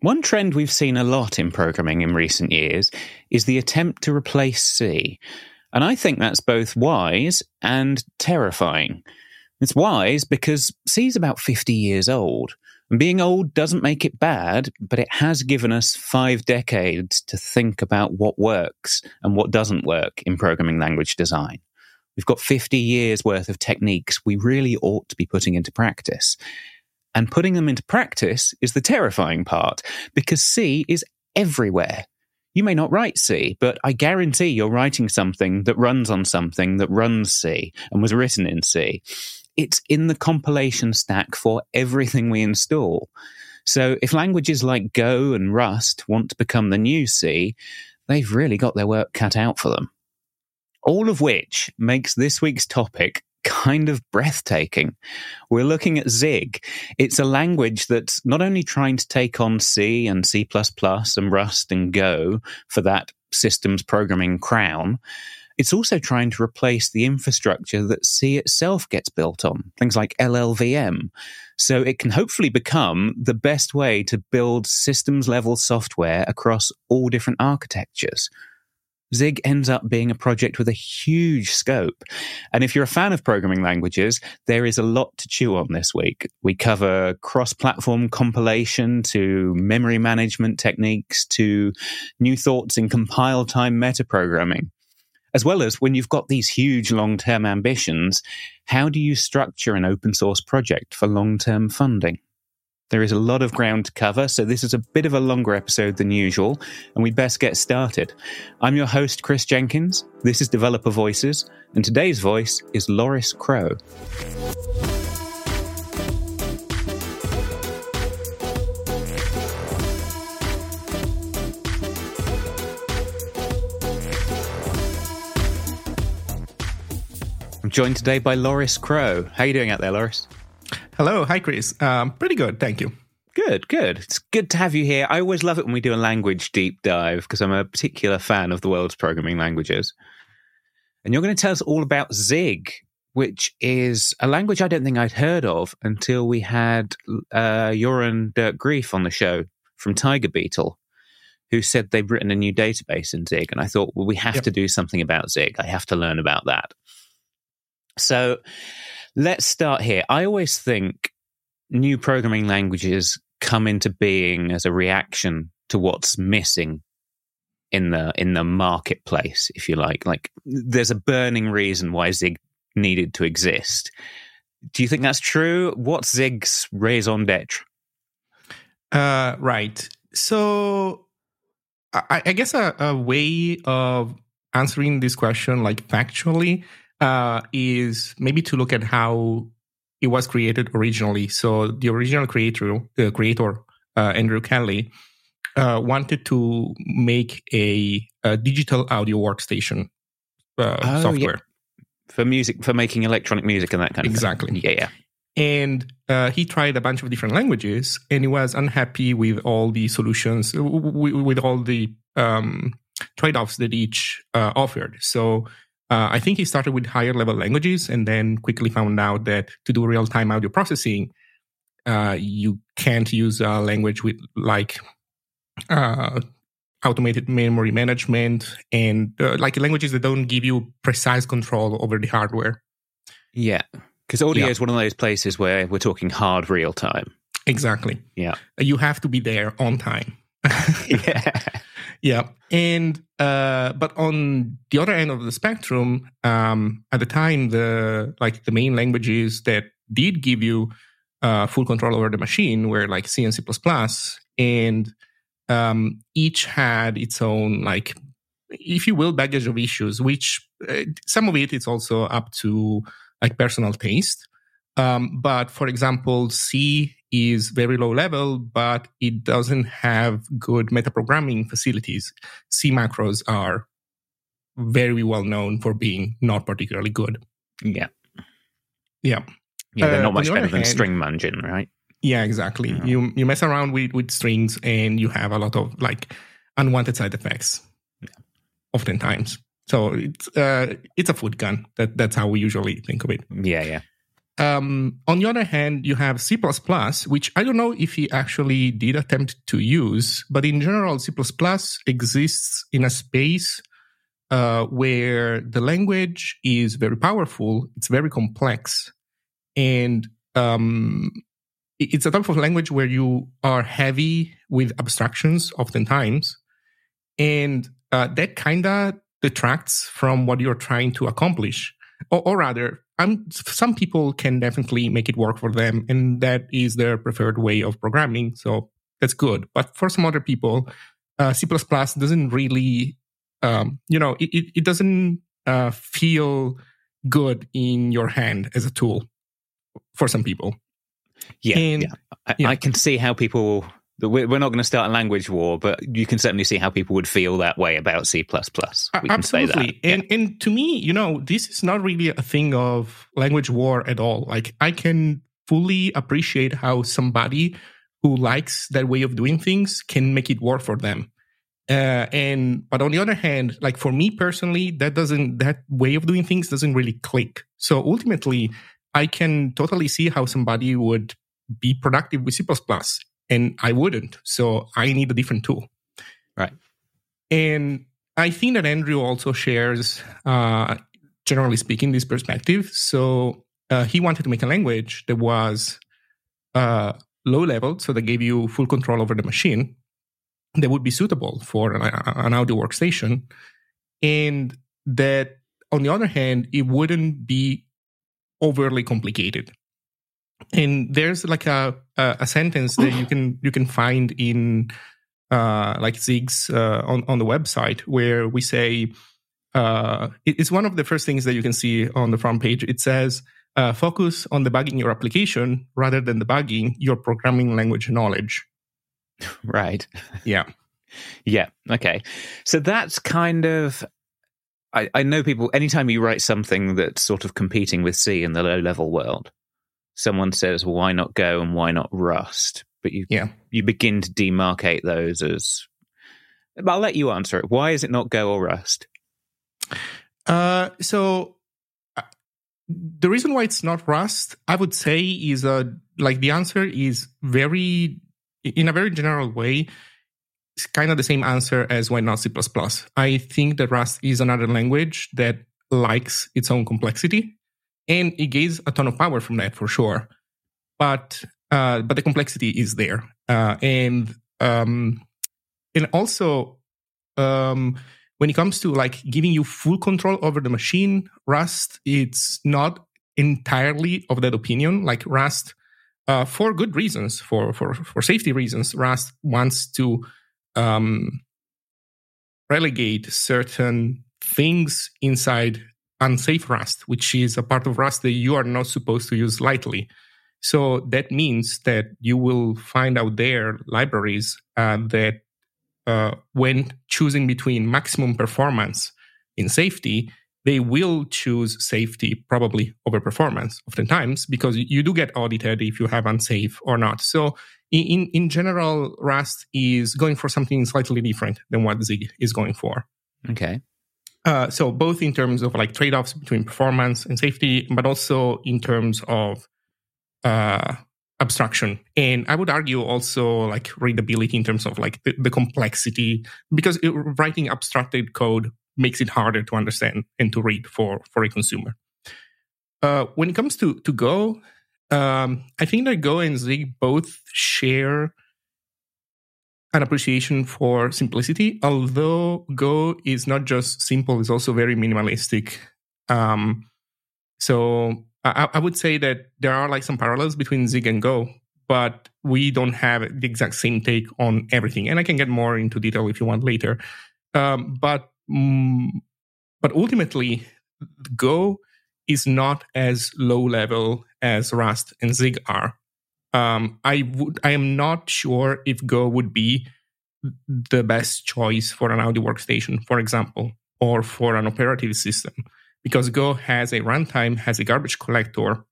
One trend we've seen a lot in programming in recent years is the attempt to replace C. And I think that's both wise and terrifying. It's wise because C's about 50 years old. And being old doesn't make it bad, but it has given us 5 decades to think about what works and what doesn't work in programming language design. We've got 50 years worth of techniques we really ought to be putting into practice. And putting them into practice is the terrifying part, because C is everywhere. You may not write C, but I guarantee you're writing something that runs on something that runs C and was written in C. It's in the compilation stack for everything we install. So if languages like Go and Rust want to become the new C, they've really got their work cut out for them. All of which makes this week's topic kind of breathtaking. We're looking at Zig. It's a language that's not only trying to take on C and C++ and Rust and Go for that systems programming crown, it's also trying to replace the infrastructure that C itself gets built on, things like LLVM. So it can hopefully become the best way to build systems-level software across all different architectures. Zig ends up being a project with a huge scope. And if you're a fan of programming languages, there is a lot to chew on this week. We cover cross-platform compilation to memory management techniques to new thoughts in compile-time metaprogramming. As well as when you've got these huge long-term ambitions, how do you structure an open-source project for long-term funding? There is a lot of ground to cover, so this is a bit of a longer episode than usual, and we'd best get started. I'm your host, Chris Jenkins. This is Developer Voices, and today's voice is Loris Cro. I'm joined today by Loris Cro. How are you doing out there, Loris? Hello. Hi, Chris. Pretty good. Thank you. Good. It's good to have you here. I always love it when we do a language deep dive because I'm a particular fan of the world's programming languages. And you're going to tell us all about Zig, which is a language I don't think I'd heard of until we had Joran Dirk-Grief on the show from Tiger Beetle, who said they've written a new database in Zig. And I thought, well, we have to do something about Zig. I have to learn about that. So let's start here. I always think new programming languages come into being as a reaction to what's missing in the marketplace, if you like. Like, there's a burning reason why Zig needed to exist. Do you think that's true? What's Zig's raison d'etre? Right. So I guess a way of answering this question, like factually, is maybe to look at how it was created originally. So the original creator, Andrew Kelley, wanted to make a digital audio workstation software. Yeah. For music, for making electronic music and that kind of thing. Exactly. Yeah. And he tried a bunch of different languages, and he was unhappy with all the solutions, with all the trade-offs that each offered. So I think he started with higher level languages and then quickly found out that to do real-time audio processing, you can't use a language with like automated memory management and like languages that don't give you precise control over the hardware. Yeah, because audio is one of those places where we're talking hard real-time. Exactly. Yeah. You have to be there on time. Yeah. Yeah, and but on the other end of the spectrum, at the time, the main languages that did give you full control over the machine were like C and C++, and each had its own, like, if you will, baggage of issues, which some of it is also up to like personal taste. But for example, C is very low level, but it doesn't have good metaprogramming facilities. C macros are very well known for being not particularly good. Yeah. Yeah, they're not much better than string munging, right? Yeah, exactly. Yeah. You mess around with strings and you have a lot of like unwanted side effects, oftentimes. So it's a food gun. That's how we usually think of it. Yeah. On the other hand, you have C++, which I don't know if he actually did attempt to use, but in general, C++ exists in a space where the language is very powerful, it's very complex, and it's a type of language where you are heavy with abstractions oftentimes, and that kind of detracts from what you're trying to accomplish. Or rather, some people can definitely make it work for them, and that is their preferred way of programming, so that's good. But for some other people, C++ doesn't really, it doesn't feel good in your hand as a tool for some people. I can see how people... We're not going to start a language war, but you can certainly see how people would feel that way about C++. We can say that. Absolutely. And to me, this is not really a thing of language war at all. Like, I can fully appreciate how somebody who likes that way of doing things can make it work for them. But on the other hand, like for me personally, that way of doing things doesn't really click. So ultimately, I can totally see how somebody would be productive with C++. And I wouldn't, so I need a different tool. Right. And I think that Andrew also shares, generally speaking, this perspective. So he wanted to make a language that was low-level, so that gave you full control over the machine, that would be suitable for an audio workstation, and that, on the other hand, it wouldn't be overly complicated. And there's like a sentence that you can find in like Zig's on the website where we say it's one of the first things that you can see on the front page. It says focus on debugging your application rather than debugging your programming language knowledge. Right. Yeah. Yeah. Okay. So that's kind of. I know people. Anytime you write something that's sort of competing with C in the low-level world. Someone says, well, why not Go and why not Rust? But you begin to demarcate those as... I'll let you answer it. Why is it not Go or Rust? So the reason why it's not Rust, I would say, is the answer is very... In a very general way, it's kind of the same answer as why not C++. I think that Rust is another language that likes its own complexity. And it gains a ton of power from that, for sure. But the complexity is there. And also, when it comes to like giving you full control over the machine, Rust, it's not entirely of that opinion. Like Rust, for good reasons, for safety reasons, Rust wants to relegate certain things inside unsafe Rust, which is a part of Rust that you are not supposed to use lightly. So that means that you will find out there libraries that when choosing between maximum performance and safety, they will choose safety probably over performance oftentimes, because you do get audited if you have unsafe or not. So in general, Rust is going for something slightly different than what Zig is going for. Okay. So both in terms of like trade-offs between performance and safety, but also in terms of abstraction. And I would argue also like readability in terms of like the complexity, because writing abstracted code makes it harder to understand and to read for a consumer. When it comes to Go, I think that Go and Zig both share an appreciation for simplicity, although Go is not just simple, it's also very minimalistic. So I would say that there are like some parallels between Zig and Go, but we don't have the exact same take on everything. And I can get more into detail if you want later. But ultimately, Go is not as low level as Rust and Zig are. I am not sure if Go would be the best choice for an audio workstation, for example, or for an operative system, because Go has a runtime, has a garbage collector.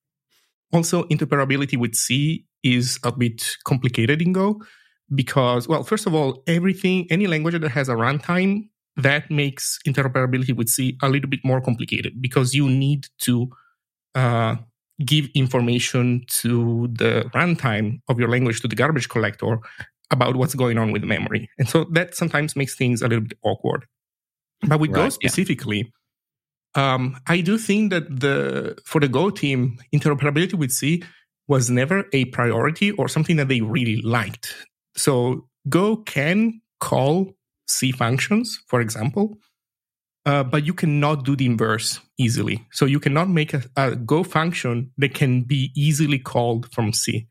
Also, interoperability with C is a bit complicated in Go because, well, first of all, any language that has a runtime, that makes interoperability with C a little bit more complicated because you need to give information to the runtime of your language, to the garbage collector, about what's going on with memory. And so that sometimes makes things a little bit awkward. But with Go specifically, I do think that for the Go team, interoperability with C was never a priority or something that they really liked. So Go can call C functions, for example, but you cannot do the inverse easily. So you cannot make a Go function that can be easily called from C.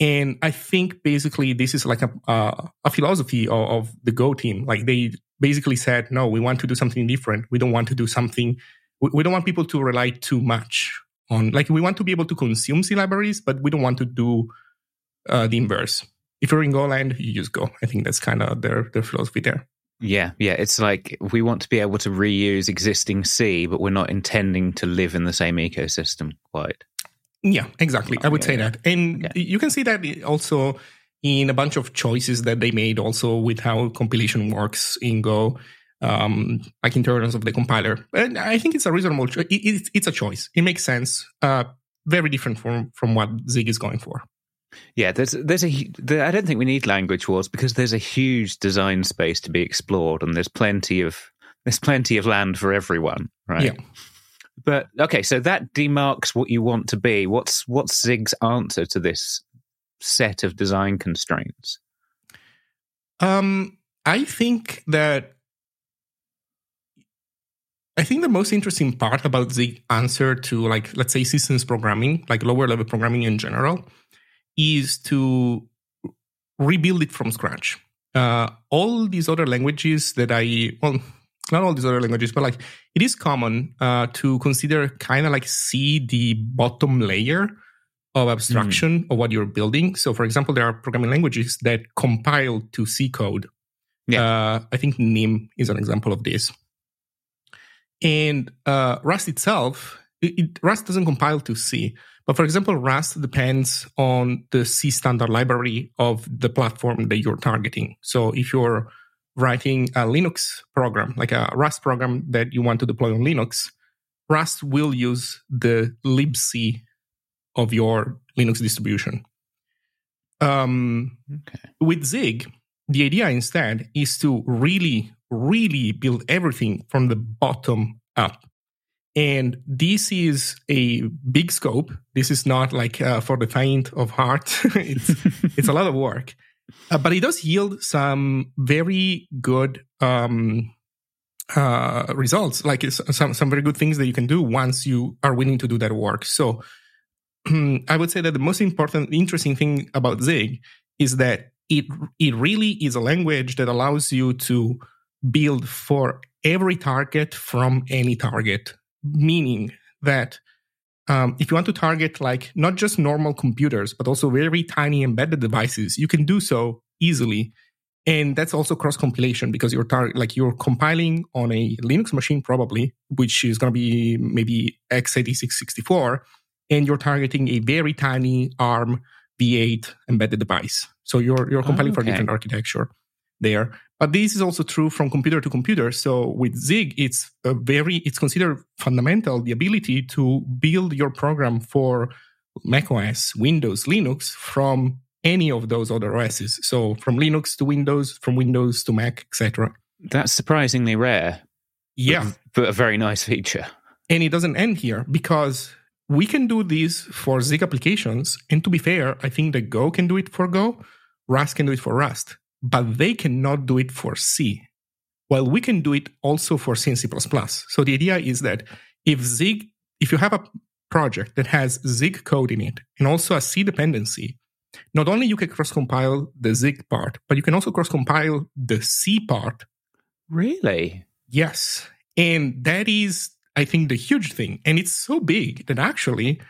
And I think basically this is like a philosophy of the Go team. Like they basically said, no, we want to do something different. We don't want to do something. We don't want people to rely too much on, like, we want to be able to consume C libraries, but we don't want to do the inverse. If you're in Go land, you use Go. I think that's kind of their philosophy there. Yeah. It's like we want to be able to reuse existing C, but we're not intending to live in the same ecosystem quite. Yeah, exactly. I would say that. And you can see that also in a bunch of choices that they made also with how compilation works in Go, like in terms of the compiler. And I think it's a reasonable choice. It's a choice. It makes sense. Very different from what Zig is going for. Yeah, I don't think we need language wars because there's a huge design space to be explored and there's plenty of land for everyone, right? Yeah. But okay, so that demarks what you want to be. What's Zig's answer to this set of design constraints? I think the most interesting part about Zig's answer to, like, let's say systems programming, like lower level programming in general, is to rebuild it from scratch. All these other languages that not all these other languages, but like it is common to consider kind of like C the bottom layer of abstraction of what you're building. So, for example, there are programming languages that compile to C code. Yeah. I think NIM is an example of this. And Rust itself, Rust doesn't compile to C. But for example, Rust depends on the C standard library of the platform that you're targeting. So if you're writing a Linux program, like a Rust program that you want to deploy on Linux, Rust will use the libc of your Linux distribution. With Zig, the idea instead is to really, really build everything from the bottom up. And this is a big scope. This is not like for the faint of heart. It's a lot of work. But it does yield some very good results, like some very good things that you can do once you are willing to do that work. So I would say that the most interesting thing about Zig is that it really is a language that allows you to build for every target from any target, meaning that if you want to target, like, not just normal computers, but also very tiny embedded devices, you can do so easily. And that's also cross-compilation because you're compiling on a Linux machine probably, which is going to be maybe x86-64, and you're targeting a very tiny ARM v8 embedded device. So you're compiling for a different architecture there. But this is also true from computer to computer. So with Zig, it's considered fundamental, the ability to build your program for macOS, Windows, Linux from any of those other OSs. So from Linux to Windows, from Windows to Mac, etc. That's surprisingly rare. Yeah. But a very nice feature. And it doesn't end here because we can do this for Zig applications. And to be fair, I think that Go can do it for Go, Rust can do it for Rust. But they cannot do it for C, while we can do it also for C and C++. So the idea is that if you have a project that has Zig code in it and also a C dependency, not only you can cross-compile the Zig part, but you can also cross-compile the C part. Really? Yes. And that is, I think, the huge thing. And it's so big that actually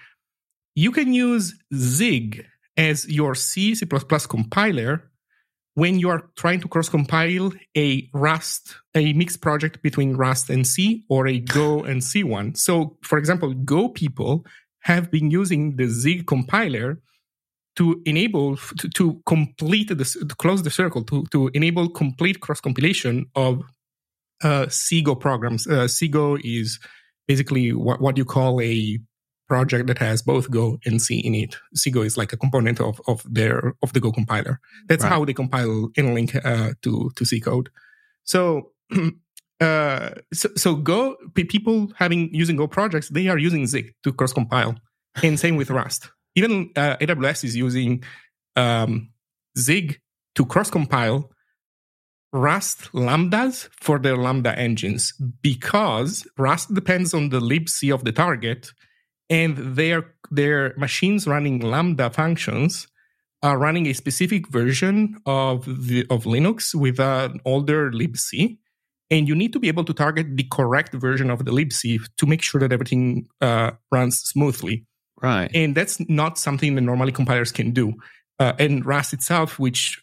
you can use Zig as your C, C++ compiler when you are trying to cross-compile a mixed project between Rust and C or a Go and C one. So, for example, Go people have been using the Zig compiler to enable, to complete, to close the circle, to enable complete cross-compilation of C Go programs. C Go is basically what you call a project that has both Go and C in it. CGo is like a component of the Go compiler. That's right. How they compile and link to C code. So, so Go people using Go projects, they are using Zig to cross compile, and same with Rust. Even AWS is using Zig to cross compile Rust lambdas for their lambda engines, because Rust depends on the libc of the target, and their machines running lambda functions are running a specific version of Linux with an older libc, and you need to be able to target the correct version of the libc to make sure that everything runs smoothly. Right, and that's not something that normally compilers can do. And Rust itself, which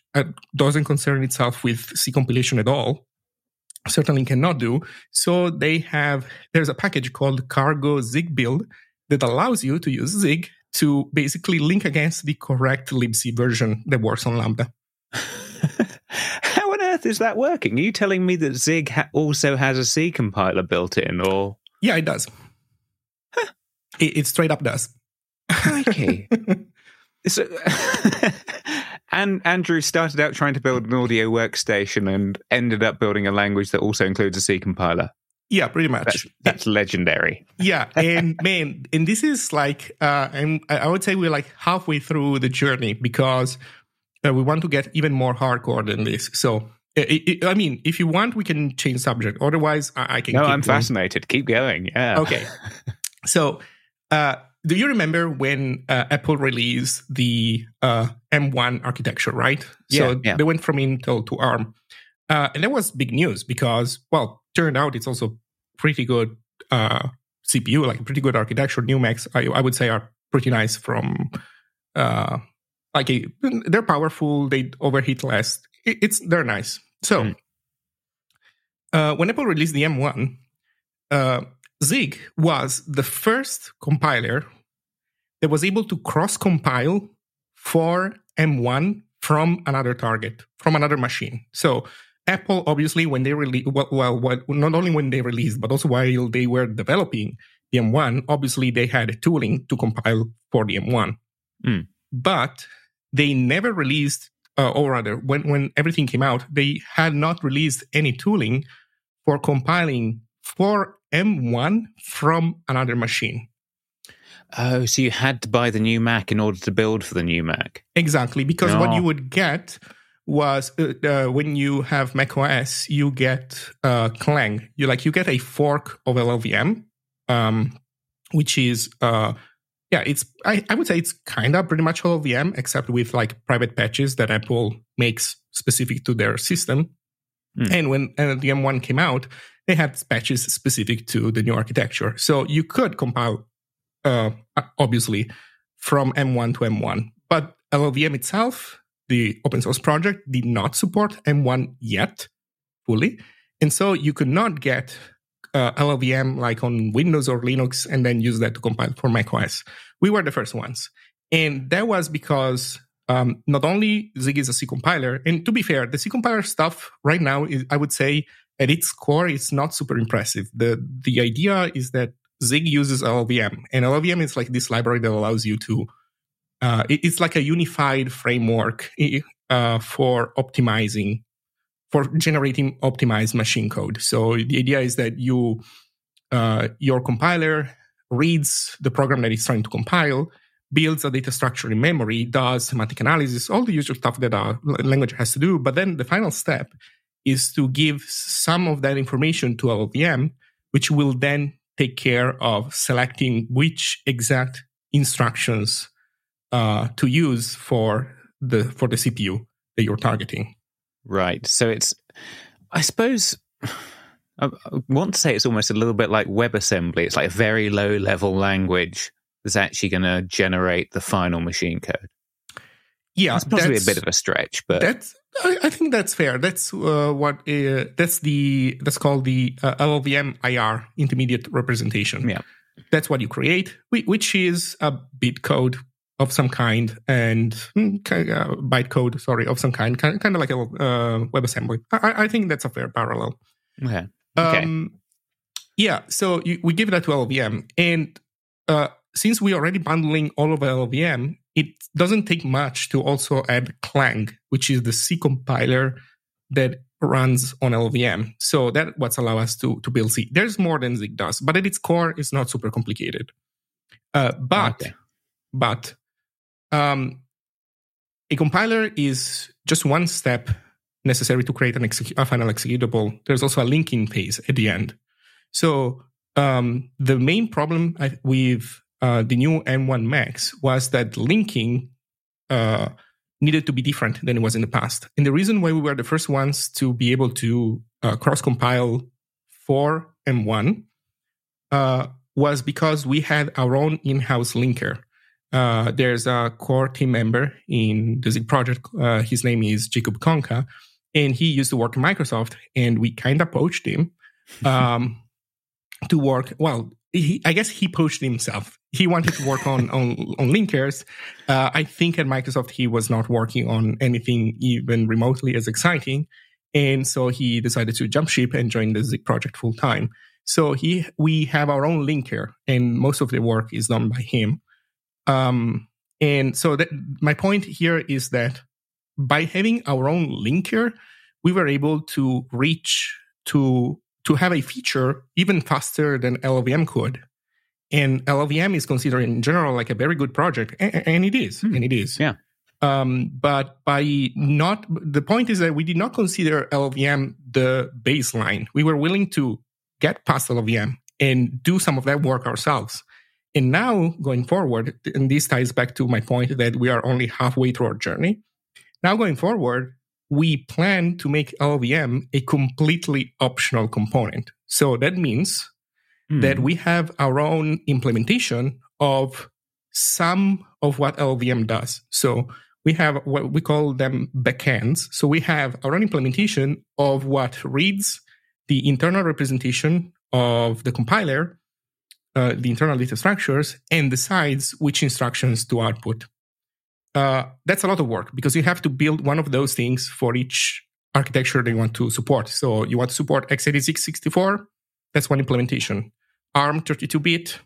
doesn't concern itself with C compilation at all, certainly cannot do. So there's a package called cargo-zigbuild that allows you to use Zig to basically link against the correct libc version that works on Lambda. How on earth is that working? Are you telling me that Zig also has a C compiler built in, or? Yeah, it does. Huh. It straight up does. Crikey. So, and Andrew started out trying to build an audio workstation and ended up building a language that also includes a C compiler. Yeah, pretty much. That's legendary. Yeah, and man, and this is like, and I would say we're like halfway through the journey, because we want to get even more hardcore than this. So, I mean, if you want, we can change subject. Otherwise, I can. No, I'm fascinated. Keep going. Yeah. Okay. So, do you remember when Apple released the M1 architecture, right? Yeah, so they went from Intel to ARM. And that was big news because, well, turned out it's also pretty good CPU, like pretty good architecture. New Macs, I would say, are pretty nice from, they're powerful, they overheat less. They're nice. So when Apple released the M1, Zig was the first compiler that was able to cross-compile for M1 from another target, from another machine. So Apple, obviously, when they released, not only when they released, but also while they were developing the M1, obviously they had a tooling to compile for the M1. Mm. But they never released, when everything came out, they had not released any tooling for compiling for M1 from another machine. Oh, so you had to buy the new Mac in order to build for the new Mac. Exactly, because what you would get was when you have macOS, you get Clang. You get a fork of LLVM, which is it's I would say it's kind of pretty much LLVM, except with like private patches that Apple makes specific to their system. Mm. And when the M1 came out, they had patches specific to the new architecture. So you could compile, obviously, from M1 to M1. But LLVM itself, the open source project, did not support M1 yet fully. And so you could not get LLVM like on Windows or Linux and then use that to compile for macOS. We were the first ones. And that was because not only Zig is a C compiler, and to be fair, the C compiler stuff right now is, I would say, at its core, it's not super impressive. The idea is that Zig uses LLVM, and LLVM is like this library that allows you to... it's like a unified framework for optimizing, for generating optimized machine code. So the idea is that your compiler reads the program that it's trying to compile, builds a data structure in memory, does semantic analysis, all the usual stuff that a language has to do. But then the final step is to give some of that information to LLVM, which will then take care of selecting which exact instructions to use for the CPU that you're targeting. Right. So it's, I suppose, I want to say it's almost a little bit like WebAssembly. It's like a very low-level language that's actually going to generate the final machine code. Yeah, it's possibly a bit of a stretch, but I think that's fair. That's that's called the LLVM IR, intermediate representation. Yeah, that's what you create, which is a bit code of some kind and byte code, of some kind of like a WebAssembly. I think that's a fair parallel. Okay. Yeah. So we give that to LLVM, and since we're already bundling all of LLVM, it doesn't take much to also add Clang, which is the C compiler that runs on LLVM. So that's what's allowed us to build C. There's more than Zig does, but at its core, it's not super complicated. A compiler is just one step necessary to create a final executable. There's also a linking phase at the end. So the main problem with the new M1 Max was that linking needed to be different than it was in the past. And the reason why we were the first ones to be able to cross-compile for M1 was because we had our own in-house linker. There's a core team member in the Zig project. His name is Jakub Konca, and he used to work at Microsoft, and we kind of poached him to work. Well, I guess he poached himself. He wanted to work on linkers. I think at Microsoft, he was not working on anything even remotely as exciting. And so he decided to jump ship and join the Zig project full time. So we have our own linker, and most of the work is done by him. And so my point here is that by having our own linker, we were able to reach to have a feature even faster than LLVM could. And LLVM is considered in general like a very good project, and it is, and it is. Yeah. But the point is that we did not consider LLVM the baseline. We were willing to get past LLVM and do some of that work ourselves. And now, going forward, and this ties back to my point that we are only halfway through our journey. Now, going forward, we plan to make LLVM a completely optional component. So that means that we have our own implementation of some of what LLVM does. So we have what we call them backends. So we have our own implementation of what reads the internal representation of the compiler, the internal data structures, and decides which instructions to output. That's a lot of work because you have to build one of those things for each architecture that you want to support. So you want to support x86 64, that's one implementation. ARM 32-bit,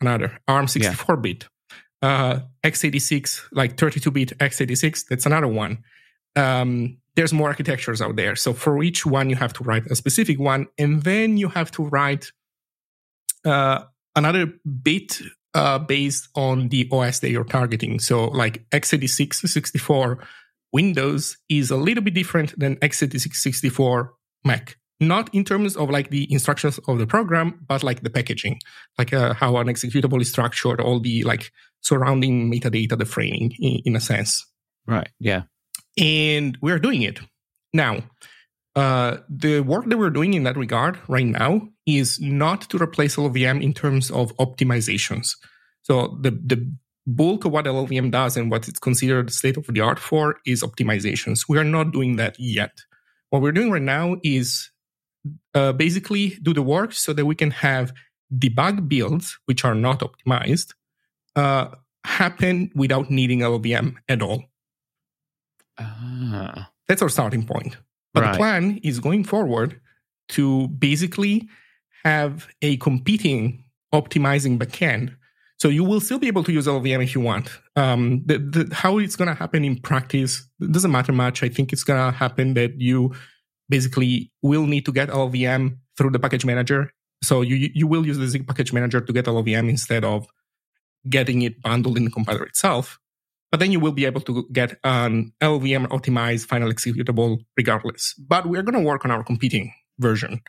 another. ARM 64-bit. Yeah. x86, like 32-bit x86, that's another one. There's more architectures out there. So for each one, you have to write a specific one, and then you have to write another bit based on the OS that you're targeting. So like x86 64 Windows is a little bit different than x86 64 Mac. Not in terms of like the instructions of the program, but like the packaging, like how an executable is structured, all the like surrounding metadata, the framing in a sense. Right, yeah. And we're doing it. Now, the work that we're doing in that regard right now is not to replace LLVM in terms of optimizations. So the bulk of what LLVM does and what it's considered state of the art for is optimizations. We are not doing that yet. What we're doing right now is basically do the work so that we can have debug builds, which are not optimized, happen without needing LLVM at all. That's our starting point. But right. The plan is going forward to basically have a competing optimizing backend. So you will still be able to use LLVM if you want. How it's going to happen in practice doesn't matter much. I think it's going to happen that you basically will need to get LLVM through the package manager. So you will use the Zig package manager to get LLVM instead of getting it bundled in the compiler itself. But then you will be able to get an LLVM optimized final executable regardless. But we're going to work on our competing version,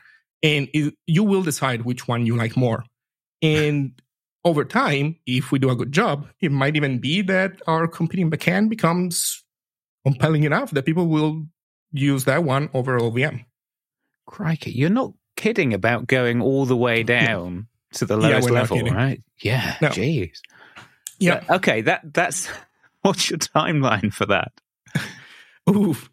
and you will decide which one you like more. And over time, if we do a good job, it might even be that our competing backend becomes compelling enough that people will use that one over LLVM. Crikey, you're not kidding about going all the way down to the lowest level, right? Yeah, no. Geez. Yeah. Okay, that's... What's your timeline for that? Oof.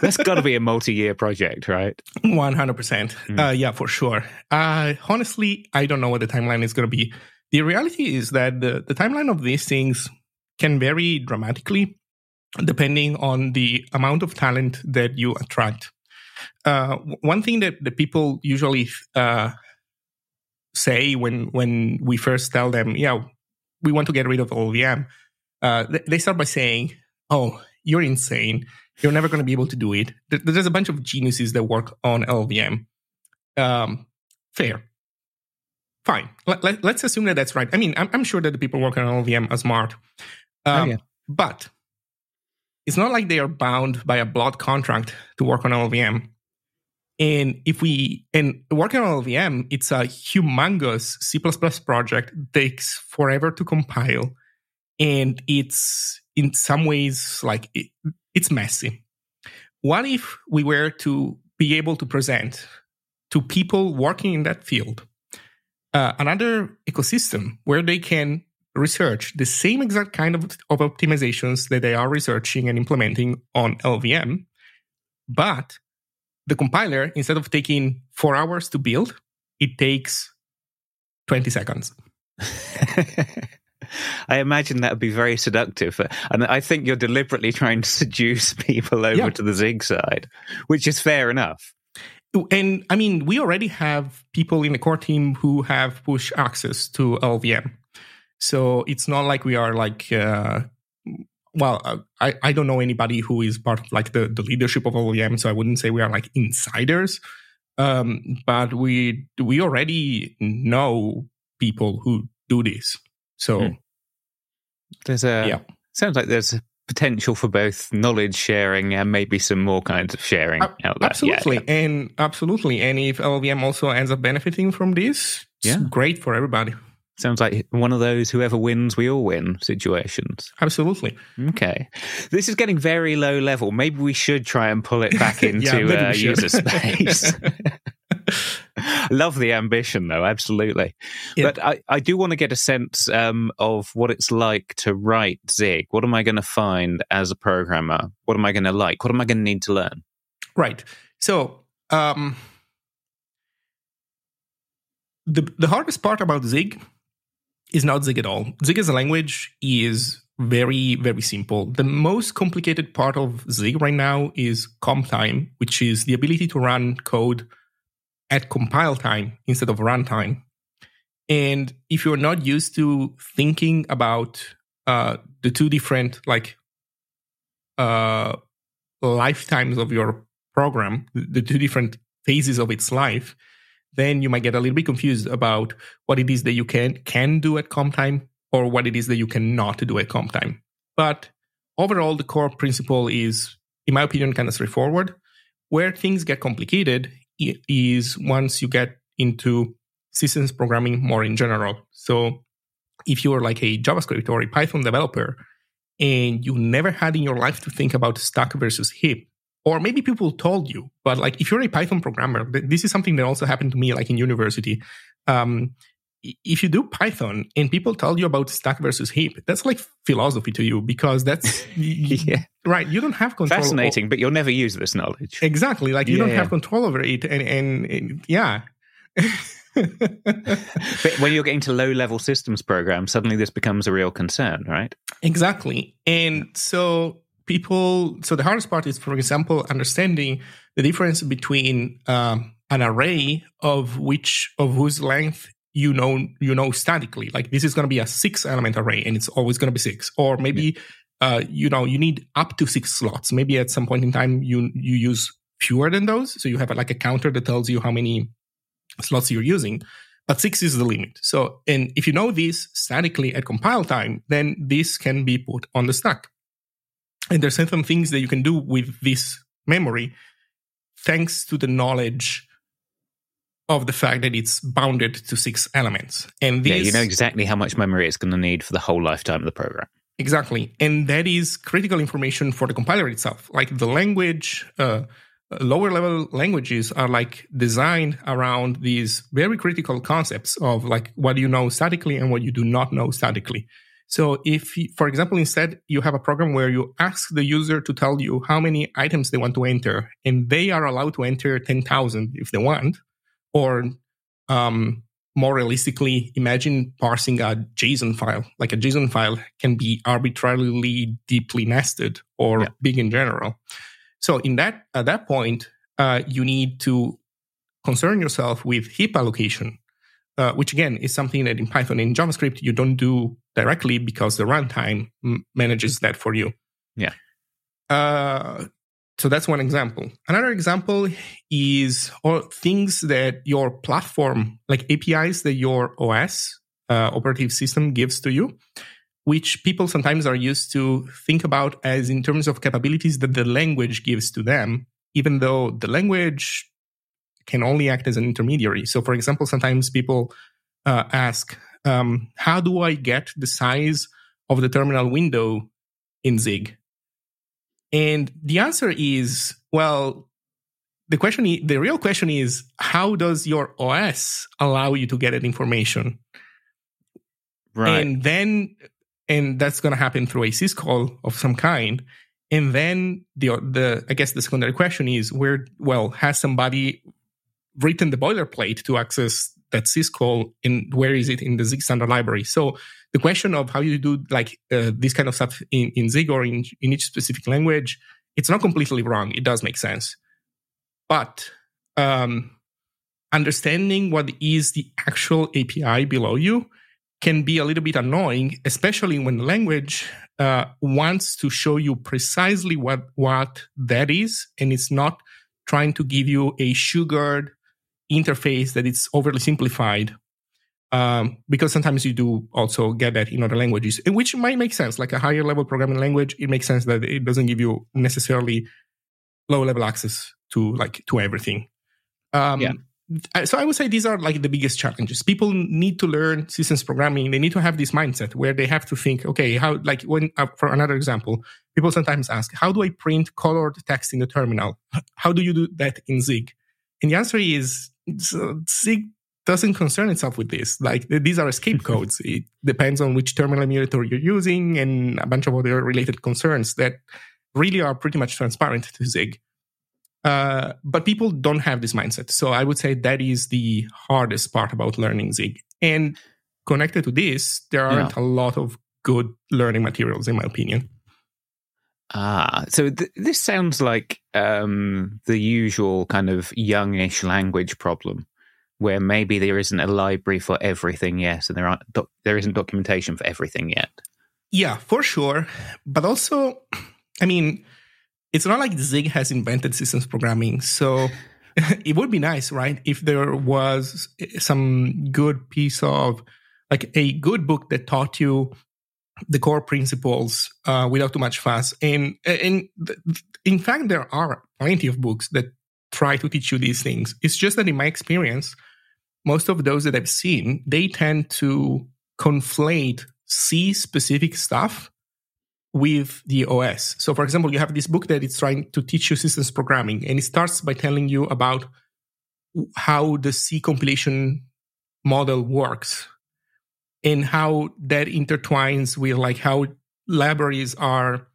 That's got to be a multi-year project, right? 100%. Yeah, for sure. Honestly, I don't know what the timeline is going to be. The reality is that the timeline of these things can vary dramatically depending on the amount of talent that you attract. One thing that the people usually say when we first tell them, yeah, we want to get rid of LLVM, they start by saying, oh, you're insane. You're never going to be able to do it. There's a bunch of geniuses that work on LLVM. Fair. Fine. Let's assume that that's right. I mean, I'm sure that the people working on LLVM are smart. But it's not like they are bound by a blood contract to work on LLVM. And working on LLVM, it's a humongous C++ project. It takes forever to compile. And it's, in some ways, like it's messy. What if we were to be able to present to people working in that field another ecosystem where they can research the same exact kind of optimizations that they are researching and implementing on LLVM, but the compiler, instead of taking 4 hours to build, it takes 20 seconds. I imagine that would be very seductive. And I think you're deliberately trying to seduce people over to the Zig side, which is fair enough. And I mean, we already have people in the core team who have push access to LLVM. So it's not like we are like... I don't know anybody who is part of like the leadership of LLVM, so I wouldn't say we are like insiders. But we already know people who do this. So there's sounds like there's potential for both knowledge sharing and maybe some more kinds of sharing out there. Absolutely, absolutely. And if LLVM also ends up benefiting from this, it's great for everybody. Sounds like one of those whoever wins, we all win situations. Absolutely. Okay. This is getting very low level. Maybe we should try and pull it back into user space. Love the ambition, though. Absolutely. Yeah. But I do want to get a sense of what it's like to write Zig. What am I going to find as a programmer? What am I going to like? What am I going to need to learn? Right. So... The hardest part about Zig... is not Zig at all. Zig as a language is very, very simple. The most complicated part of Zig right now is comp time, which is the ability to run code at compile time instead of runtime. And if you're not used to thinking about the two different like lifetimes of your program, the two different phases of its life, then you might get a little bit confused about what it is that you can do at comp time or what it is that you cannot do at comp time. But overall, the core principle is, in my opinion, kind of straightforward. Where things get complicated is once you get into systems programming more in general. So if you're like a JavaScript or a Python developer and you never had in your life to think about stack versus heap, or maybe people told you, but like if you're a Python programmer, this is something that also happened to me like in university. If you do Python and people tell you about stack versus heap, that's like philosophy to you because that's... Right, you don't have control. Fascinating, but you'll never use this knowledge. Exactly, like you don't have control over it and But when you're getting to low-level systems programs, suddenly this becomes a real concern, right? Exactly, and so... So the hardest part is, for example, understanding the difference between an array of whose length you know statically. Like this is going to be a 6-element array, and it's always going to be 6. Or maybe you need up to 6 slots. Maybe at some point in time you use fewer than those, so you have like a counter that tells you how many slots you're using. But 6 is the limit. So, and if you know this statically at compile time, then this can be put on the stack. And there's certain things that you can do with this memory thanks to the knowledge of the fact that it's bounded to 6 elements. And this, you know exactly how much memory it's going to need for the whole lifetime of the program. Exactly. And that is critical information for the compiler itself. Like the language, lower-level languages are like designed around these very critical concepts of like what you know statically and what you do not know statically. So if, for example, instead you have a program where you ask the user to tell you how many items they want to enter, and they are allowed to enter 10,000 if they want, or more realistically, imagine parsing a JSON file. Like a JSON file can be arbitrarily deeply nested or big in general. So at that point, you need to concern yourself with heap allocation. which again is something that in Python and JavaScript you don't do directly because the runtime manages that for you. Yeah. So that's one example. Another example is things that your platform, like APIs that your OS, operative system, gives to you, which people sometimes are used to think about as in terms of capabilities that the language gives to them, even though the language can only act as an intermediary. So, for example, sometimes people ask, how do I get the size of the terminal window in Zig? And the answer is, well, the real question is, how does your OS allow you to get that information? Right. And that's going to happen through a syscall of some kind. And then I guess the secondary question is, has somebody written the boilerplate to access that syscall, and where is it in the Zig standard library? So the question of how you do this kind of stuff in Zig or in each specific language, it's not completely wrong. It does make sense. But understanding what is the actual API below you can be a little bit annoying, especially when the language wants to show you precisely what that is, and it's not trying to give you a sugared interface that it's overly simplified, because sometimes you do also get that in other languages, which might make sense. Like a higher level programming language, it makes sense that it doesn't give you necessarily low level access to everything. So I would say these are the biggest challenges. People need to learn systems programming. They need to have this mindset where they have to think, okay, for another example, people sometimes ask, how do I print colored text in the terminal? How do you do that in Zig? And the answer is, Zig doesn't concern itself with this. These are escape codes. It depends on which terminal emulator you're using and a bunch of other related concerns that really are pretty much transparent to Zig. But people don't have this mindset. So I would say that is the hardest part about learning Zig. And connected to this, there aren't a lot of good learning materials, in my opinion. So this sounds like the usual kind of youngish language problem, where maybe there isn't a library for everything yet, and there isn't documentation for everything yet. Yeah, for sure. But also, I mean, it's not like Zig has invented systems programming. So it would be nice, right, if there was some good piece of, a good book that taught you the core principles without too much fuss. And in fact, there are plenty of books that try to teach you these things. It's just that in my experience, most of those that I've seen, they tend to conflate C-specific stuff with the OS. So, for example, you have this book that it's trying to teach you systems programming, and it starts by telling you about how the C compilation model works, and how that intertwines with how libraries are,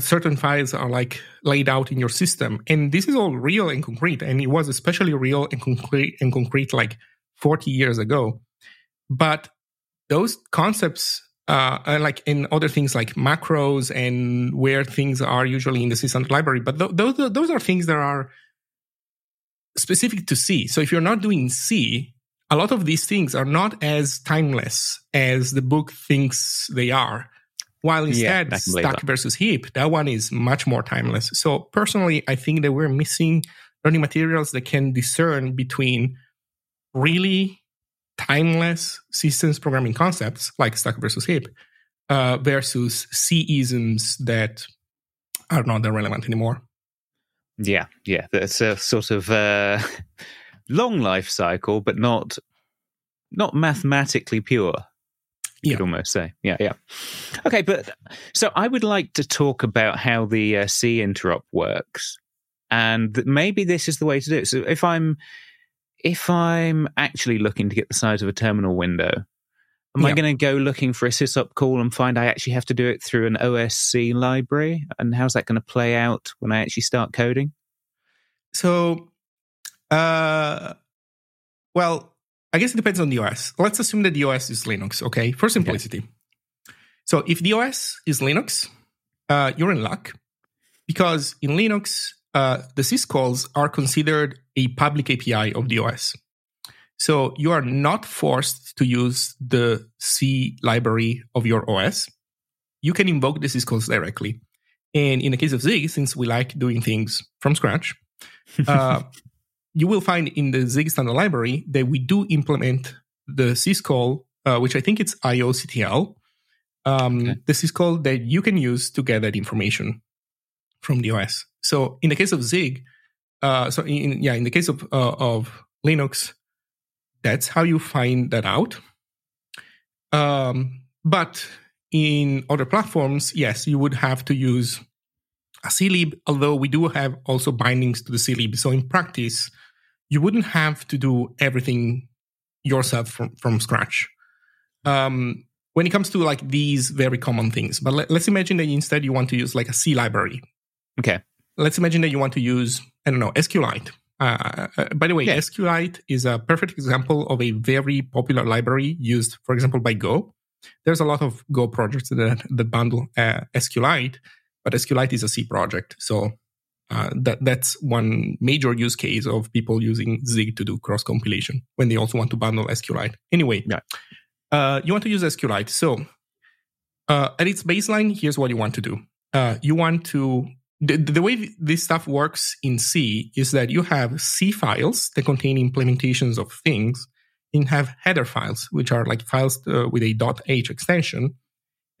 certain files are laid out in your system. And this is all real and concrete. And it was especially real and concrete 40 years ago. But those concepts, in other things like macros and where things are usually in the C standard library, but those are things that are specific to C. So if you're not doing C, a lot of these things are not as timeless as the book thinks they are. While instead, stack versus heap, that one is much more timeless. So personally, I think that we're missing learning materials that can discern between really timeless systems programming concepts like stack versus heap versus C-isms that are not that relevant anymore. Yeah. That's a sort of... long life cycle, but not mathematically pure, you could almost say. Yeah. Okay, but so I would like to talk about how the C interop works, and maybe this is the way to do it. So if I'm actually looking to get the size of a terminal window, am I going to go looking for a sysop call and find I actually have to do it through an OSC library? And how's that going to play out when I actually start coding? So... I guess it depends on the OS. Let's assume that the OS is Linux, okay? For simplicity. Okay. So if the OS is Linux, you're in luck, because in Linux, the syscalls are considered a public API of the OS. So you are not forced to use the C library of your OS. You can invoke the syscalls directly. And in the case of Zig, since we like doing things from scratch, you will find in the Zig standard library that we do implement the syscall, which I think it's IOCTL, the syscall that you can use to get that information from the OS. So in the case of Zig, in the case of Linux, that's how you find that out. But in other platforms, yes, you would have to use a C-lib, although we do have also bindings to the C-lib. So in practice, you wouldn't have to do everything yourself from scratch. When it comes to like these very common things, but let's imagine that instead you want to use like a C library. Okay. Let's imagine that you want to use, I don't know, SQLite. By the way, SQLite is a perfect example of a very popular library used, for example, by Go. There's a lot of Go projects that bundle SQLite, but SQLite is a C project. So that's one major use case of people using Zig to do cross-compilation when they also want to bundle SQLite. Anyway, you want to use SQLite. So at its baseline, here's what you want to do. You want to... The way this stuff works in C is that you have C files that contain implementations of things and have header files, which are like files with a .h extension.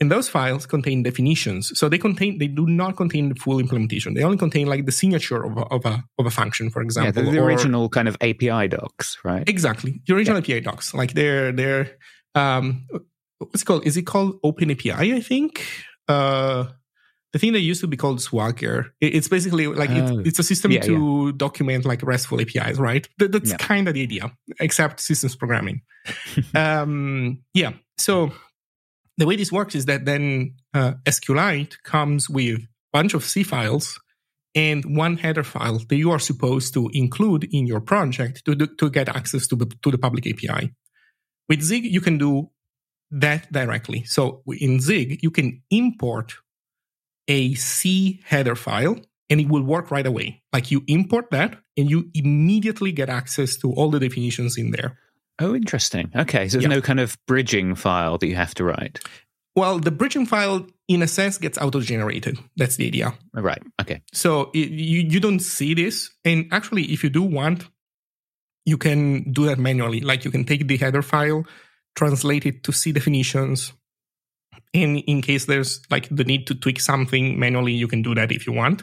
And those files contain definitions. So they do not contain the full implementation. They only contain like the signature of a function, for example. Yeah, the original kind of API docs, right? Exactly. The original API docs. Like they're what's it called? Is it called OpenAPI, I think? The thing that used to be called Swagger, it's basically like it's a system to document like RESTful APIs, right? That's kind of the idea, except systems programming. So the way this works is that then SQLite comes with a bunch of C files and one header file that you are supposed to include in your project to get access to the public API. With Zig, you can do that directly. So in Zig, you can import a C header file, and it will work right away. Like you import that, and you immediately get access to all the definitions in there. Oh, interesting. Okay, so there's no kind of bridging file that you have to write. Well, the bridging file, in a sense, gets auto-generated. That's the idea. Right, okay. So you don't see this. And actually, if you do want, you can do that manually. Like you can take the header file, translate it to C definitions, and in case there's like the need to tweak something manually, you can do that if you want.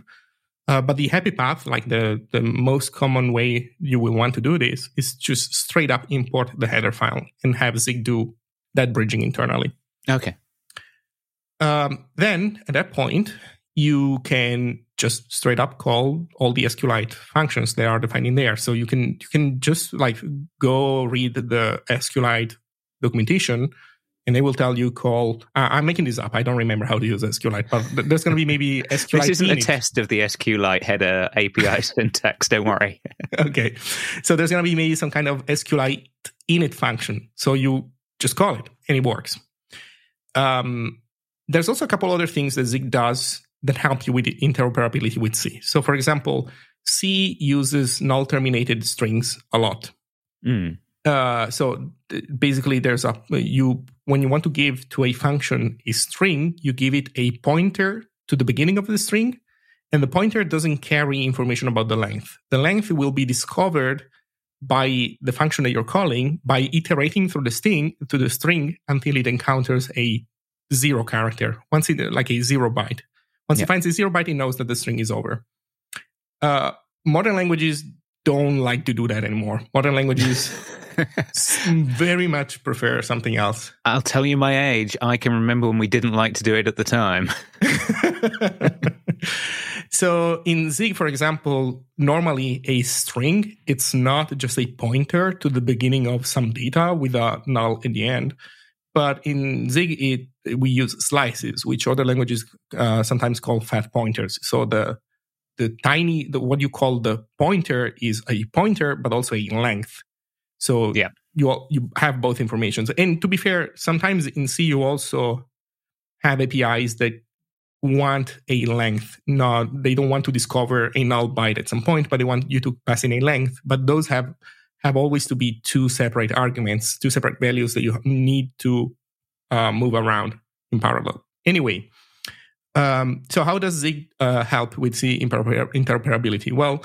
But the happy path, like the most common way you will want to do this, is just straight up import the header file and have Zig do that bridging internally. Okay. Then at that point, you can just straight up call all the SQLite functions that are defined in there. So you can just like go read the SQLite documentation. And they will tell you, I'm making this up. I don't remember how to use SQLite, but there's going to be maybe SQLite. This isn't a test of the SQLite header API syntax, don't worry. Okay. So there's going to be maybe some kind of SQLite init function. So you just call it, and it works. There's also a couple other things that Zig does that help you with the interoperability with C. So for example, C uses null-terminated strings a lot. Mm. So basically, when you want to give to a function a string, you give it a pointer to the beginning of the string, and the pointer doesn't carry information about the length. The length will be discovered by the function that you're calling by iterating through the string to the string until it encounters a zero character. Once a 0 byte. Once it finds a 0 byte, it knows that the string is over. Modern languages don't like to do that anymore. Modern languages very much prefer something else. I'll tell you my age. I can remember when we didn't like to do it at the time. So in Zig, for example, normally a string, it's not just a pointer to the beginning of some data with a null at the end. But in Zig, we use slices, which other languages sometimes call fat pointers. So what you call the pointer is a pointer, but also a length. So you have both informations. And to be fair, sometimes in C, you also have APIs that want a length. They don't want to discover a null byte at some point, but they want you to pass in a length. But those have have always to be two separate arguments, two separate values that you need to move around in parallel. Anyway, so how does Zig help with C interoperability? Well,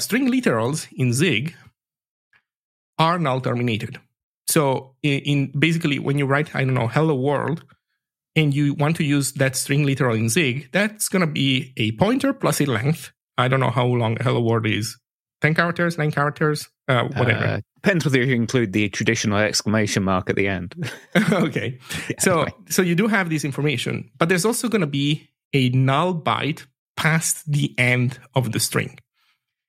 string literals in Zig are null terminated. So in basically when you write, I don't know, hello world, and you want to use that string literal in Zig, that's going to be a pointer plus a length. I don't know how long hello world is. 10 characters, 9 characters, whatever. Depends whether you include the traditional exclamation mark at the end. Okay. Yeah, so anyway. So you do have this information, but there's also going to be a null byte past the end of the string.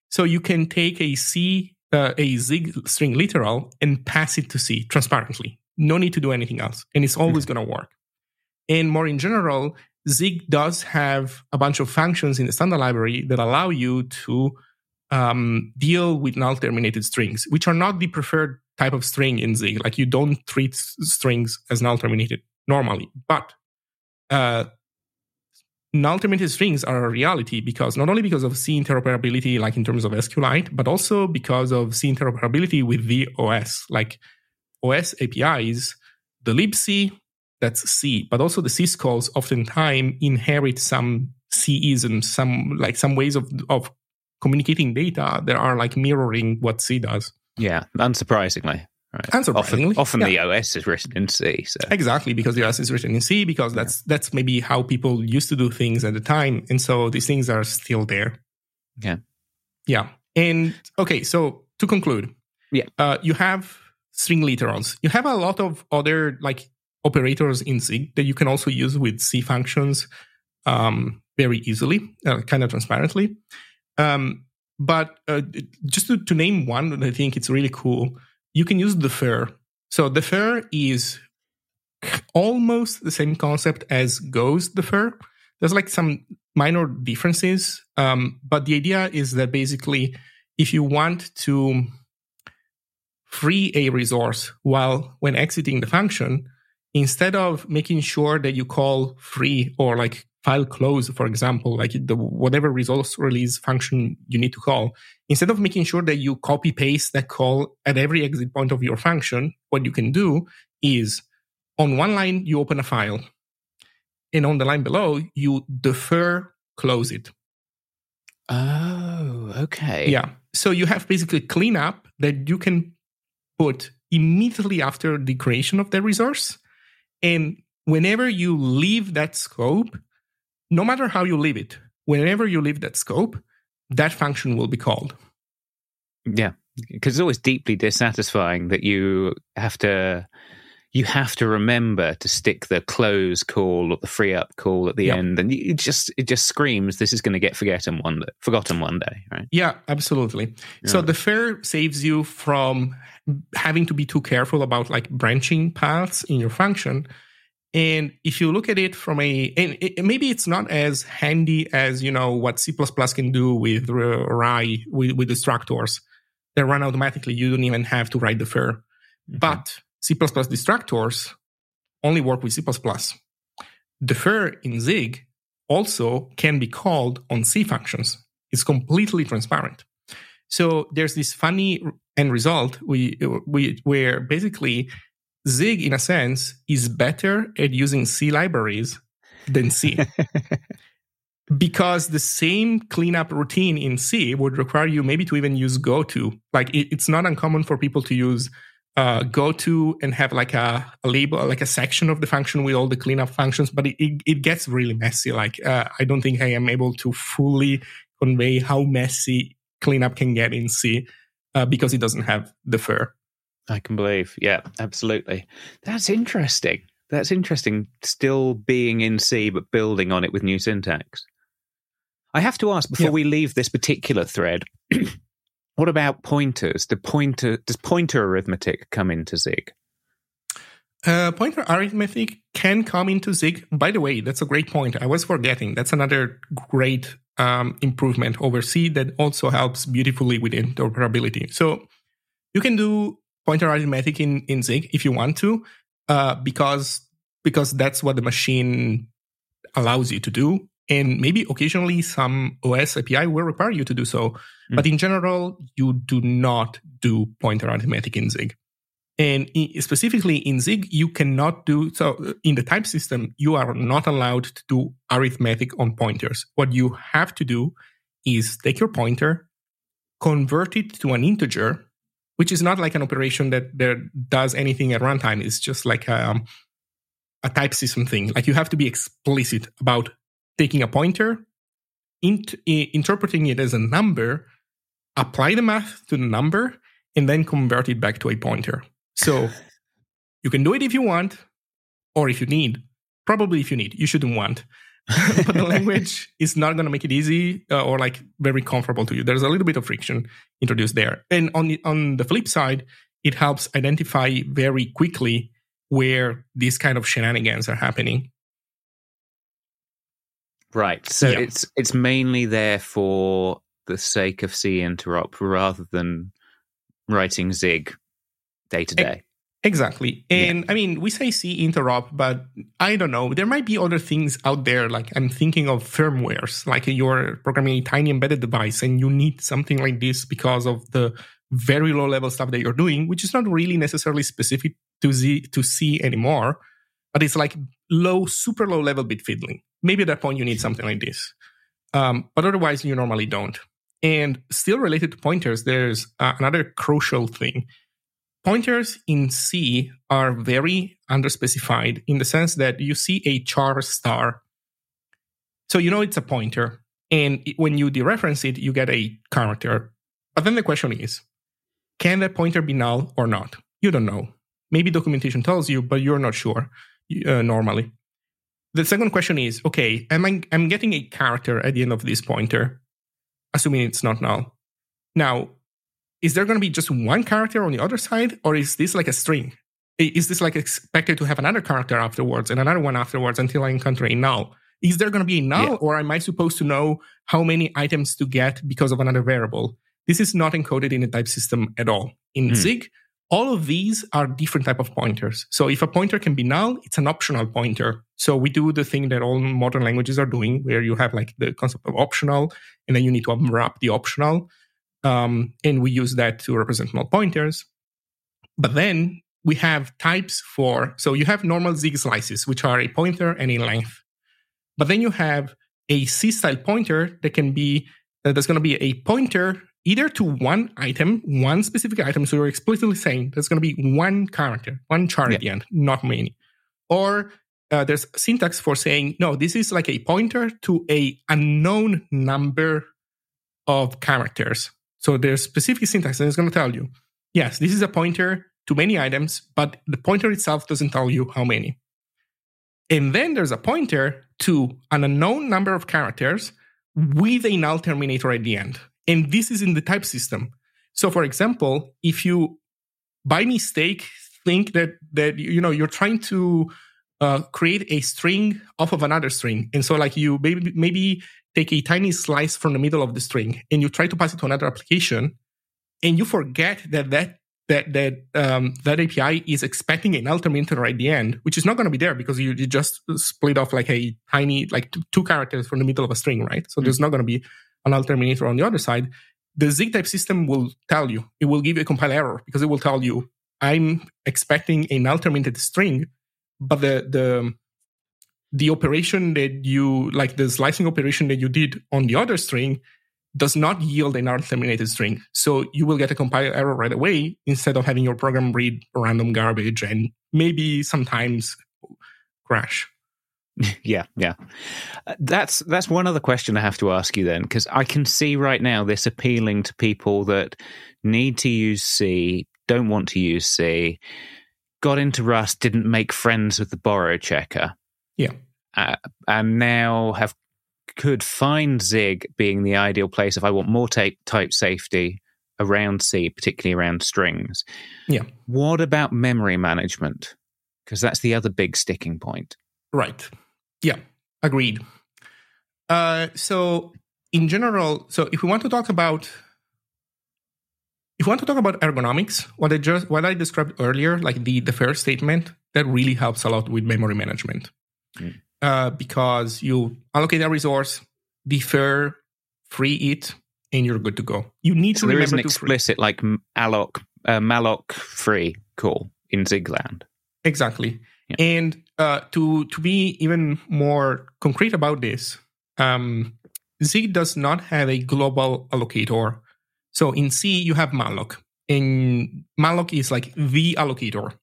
So you can take a Zig string literal and pass it to C transparently. No need to do anything else. And it's always going to work. And more in general, Zig does have a bunch of functions in the standard library that allow you to deal with null terminated strings, which are not the preferred type of string in Zig. Like, you don't treat strings as null terminated normally. But null terminated strings are a reality because not only because of C interoperability, like in terms of SQLite, but also because of C interoperability with the OS. Like, OS APIs, the libc, that's C, but also the syscalls oftentimes inherit some C-isms, some ways of communicating data that are like mirroring what C does. Yeah, unsurprisingly. Right? Often yeah. The OS is written in C. So. Exactly, because the OS is written in C, because that's maybe how people used to do things at the time. And so these things are still there. Yeah. Yeah. And okay, so to conclude, you have string literals. You have a lot of other like operators in Zig that you can also use with C functions very easily, kind of transparently. But just to name one that I think it's really cool, you can use defer. So defer is almost the same concept as Go's defer. There's like some minor differences, but the idea is that basically if you want to free a resource when exiting the function, instead of making sure that you call free or like file close, for example, like whatever resource release function you need to call, instead of making sure that you copy paste that call at every exit point of your function, what you can do is on one line, you open a file, and on the line below, you defer close it. Oh, okay. Yeah. So you have basically cleanup that you can put immediately after the creation of the resource. And whenever you leave that scope, no matter how you leave it, whenever you leave that scope, that function will be called. Yeah, because it's always deeply dissatisfying that you have to remember to stick the close call or the free up call at the end, and it just screams this is going to get forgotten one day, right? Yeah, absolutely. Yeah. So defer saves you from having to be too careful about like branching paths in your function. And if you look at it from maybe it's not as handy as, you know, what C++ can do with Rai, with destructors. They run automatically. You don't even have to write defer. Mm-hmm. But C++ destructors only work with C++. Defer in Zig also can be called on C functions. It's completely transparent. So there's this funny end result where basically Zig, in a sense, is better at using C libraries than C. Because the same cleanup routine in C would require you maybe to even use goto. Like, it's not uncommon for people to use goto and have like a label, like a section of the function with all the cleanup functions, but it gets really messy. Like, I don't think I am able to fully convey how messy cleanup can get in C because it doesn't have defer. I can believe. Yeah, absolutely. That's interesting. Still being in C, but building on it with new syntax. I have to ask, before we leave this particular thread, what about pointers? Does pointer arithmetic come into Zig? Pointer arithmetic can come into Zig. By the way, that's a great point. I was forgetting. That's another great improvement over C that also helps beautifully with interoperability. So you can do pointer arithmetic in Zig if you want to, because that's what the machine allows you to do. And maybe occasionally some OS API will require you to do so. Mm-hmm. But in general, you do not do pointer arithmetic in Zig. And specifically in Zig, you cannot do so. In the type system, you are not allowed to do arithmetic on pointers. What you have to do is take your pointer, convert it to an integer, which is not like an operation that does anything at runtime. It's just like a type system thing. Like you have to be explicit about taking a pointer, interpreting it as a number, apply the math to the number, and then convert it back to a pointer. So you can do it if you want, or if you need. Probably if you need. You shouldn't want. But the language is not going to make it easy or like very comfortable to you. There's a little bit of friction introduced there. And on the flip side, it helps identify very quickly where these kind of shenanigans are happening. Right. So yeah. It's mainly there for the sake of C interop rather than writing Zig day to day. Exactly. And yeah. I mean, we say C interop, but I don't know. There might be other things out there. Like I'm thinking of firmwares, like you're programming a tiny embedded device and you need something like this because of the very low level stuff that you're doing, which is not really necessarily specific to C anymore, but it's like super low level bit fiddling. Maybe at that point you need something like this. But otherwise you normally don't. And still related to pointers, there's another crucial thing. Pointers in C are very underspecified in the sense that you see a char star. So you know it's a pointer. And when you dereference it, you get a character. But then the question is, can that pointer be null or not? You don't know. Maybe documentation tells you, but you're not sure normally. The second question is, okay, I'm getting a character at the end of this pointer, assuming it's not null. Now, is there going to be just one character on the other side, or is this like a string? Is this like expected to have another character afterwards and another one afterwards until I encounter a null? Is there going to be a null, or am I supposed to know how many items to get because of another variable? This is not encoded in the type system at all. In Zig, all of these are different type of pointers. So if a pointer can be null, it's an optional pointer. So we do the thing that all modern languages are doing, where you have like the concept of optional, and then you need to unwrap the optional. And we use that to represent null pointers. But then we have types for, so you have normal Zig slices, which are a pointer and a length. But then you have a C-style pointer that can be, that's going to be a pointer either to one item, one specific item. So you're explicitly saying there's going to be one character, one char at the end, not many. Or there's syntax for saying, no, this is like a pointer to a unknown number of characters. So there's specific syntax, and it's going to tell you, yes, this is a pointer to many items, but the pointer itself doesn't tell you how many. And then there's a pointer to an unknown number of characters with a null terminator at the end. And this is in the type system. So for example, if you, by mistake, think that you know, you're trying to create a string off of another string. And so like you maybe take a tiny slice from the middle of the string and you try to pass it to another application, and you forget that API is expecting an null terminator at the end, which is not going to be there because you just split off like a tiny, like two characters from the middle of a string, right? So there's not going to be an null terminator on the other side. The Zig type system will tell you, it will give you a compile error because it will tell you, I'm expecting a null terminated string, but the operation that you, like the slicing operation that you did on the other string does not yield an null-terminated string. So you will get a compile error right away instead of having your program read random garbage and maybe sometimes crash. Yeah. That's one other question I have to ask you then, because I can see right now this appealing to people that need to use C, don't want to use C, got into Rust, didn't make friends with the borrow checker. Yeah. And now could find Zig being the ideal place if I want more type safety around C, particularly around strings. Yeah. What about memory management? Because that's the other big sticking point. Right. Yeah. Agreed. So in general, if we want to talk about ergonomics, what I described earlier, like the first statement, that really helps a lot with memory management. because you allocate a resource, defer, free it, and you're good to go. You need so to remember to there is an explicit free. Like malloc free call in Zigland. Exactly. Yeah. And to be even more concrete about this, Zig does not have a global allocator. So in C, you have malloc. And malloc is like the allocator.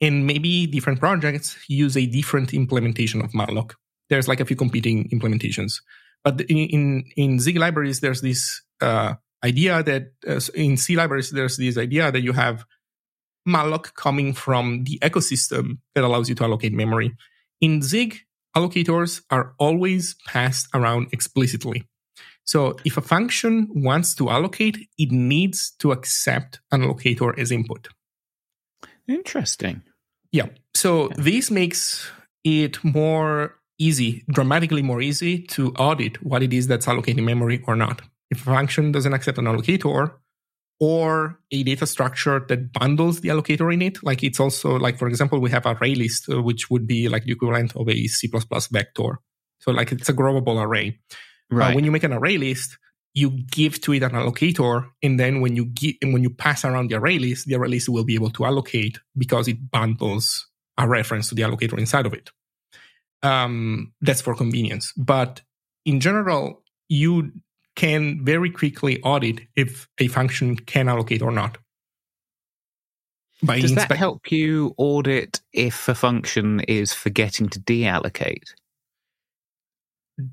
And maybe different projects use a different implementation of malloc. There's like a few competing implementations. But in Zig libraries, there's this idea that in C libraries, there's this idea that you have malloc coming from the ecosystem that allows you to allocate memory. In Zig, allocators are always passed around explicitly. So if a function wants to allocate, it needs to accept an allocator as input. Interesting. Yeah. So this makes it more easy, dramatically more easy to audit what it is that's allocating memory or not. If a function doesn't accept an allocator or a data structure that bundles the allocator in it, like it's also like, for example, we have an array list, which would be like the equivalent of a C++ vector. So like it's a grobbable array. Right. When you make an array list, you give to it an allocator, and then when you pass around the array list will be able to allocate because it bundles a reference to the allocator inside of it. That's for convenience. But in general, you can very quickly audit if a function can allocate or not. Does that help you audit if a function is forgetting to deallocate?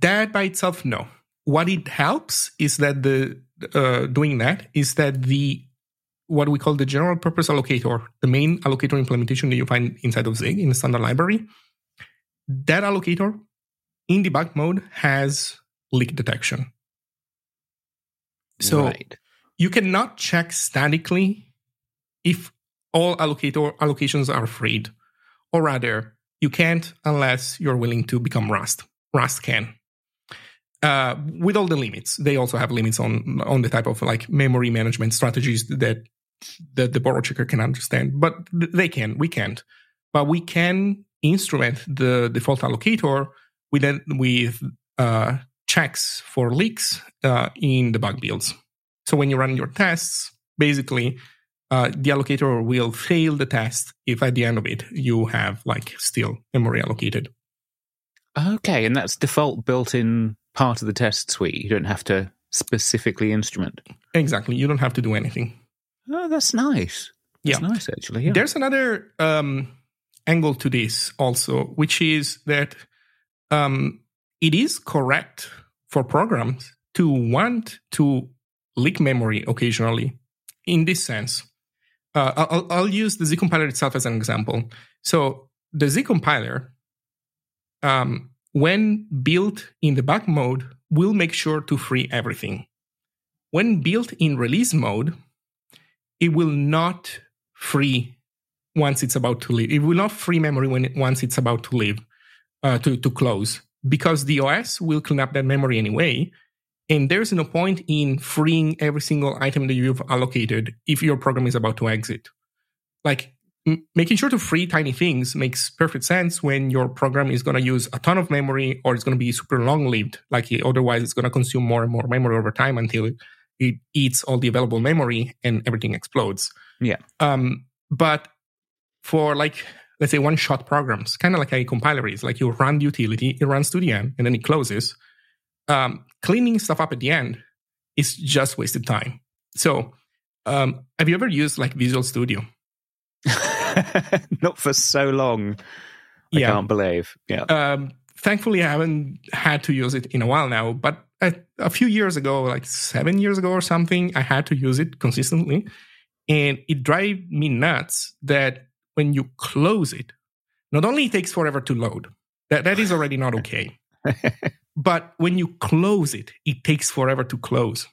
That by itself, no. What it helps is that what we call the general purpose allocator, the main allocator implementation that you find inside of Zig in the standard library, that allocator in debug mode has leak detection. So you cannot check statically if all allocations are freed, or rather, you can't unless you're willing to become Rust. Rust can. With all the limits. They also have limits on the type of like memory management strategies that the borrow checker can understand. But they can. We can't. But we can instrument the default allocator with checks for leaks in the bug builds. So when you run your tests, basically the allocator will fail the test if at the end of it you have like still memory allocated. Okay, and that's default built-in part of the test suite. You don't have to specifically instrument. Exactly. You don't have to do anything. Oh, that's nice. That's nice, actually. Yeah. There's another angle to this also, which is that it is correct for programs to want to leak memory occasionally in this sense. I'll use the Z compiler itself as an example. So the Z compiler, when built in debug mode, will make sure to free everything. When built in release mode, it will not free once it's about to leave. It will not free memory once it's about to leave, to close, because the OS will clean up that memory anyway. And there's no point in freeing every single item that you've allocated if your program is about to exit. Like, making sure to free tiny things makes perfect sense when your program is going to use a ton of memory or it's going to be super long-lived. Like, otherwise, it's going to consume more and more memory over time until it eats all the available memory and everything explodes. Yeah. But for, like, let's say, one-shot programs, kind of like a compiler is, like you run the utility, it runs to the end, and then it closes. Cleaning stuff up at the end is just wasted time. So have you ever used, like, Visual Studio? Not for so long. I can't believe. Yeah. Thankfully, I haven't had to use it in a while now. But a few years ago, like 7 years ago or something, I had to use it consistently. And it drives me nuts that when you close it, not only it takes forever to load. That is already not okay. But when you close it, it takes forever to close.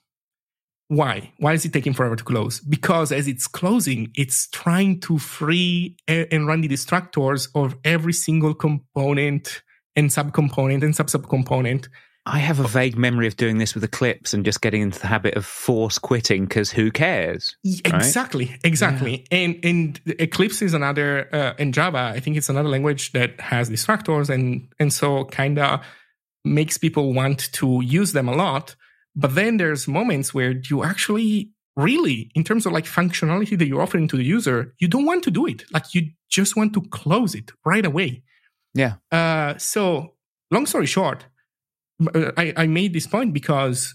Why? Why is it taking forever to close? Because as it's closing, it's trying to free and run the destructors of every single component and subcomponent and sub-subcomponent I have a vague memory of doing this with Eclipse and just getting into the habit of force quitting because who cares? Right? Exactly. Yeah. And Eclipse is another, in Java, I think it's another language that has these factors and so kind of makes people want to use them a lot. But then there's moments where you actually really, in terms of like functionality that you're offering to the user, you don't want to do it. Like you just want to close it right away. Yeah. So long story short, I made this point because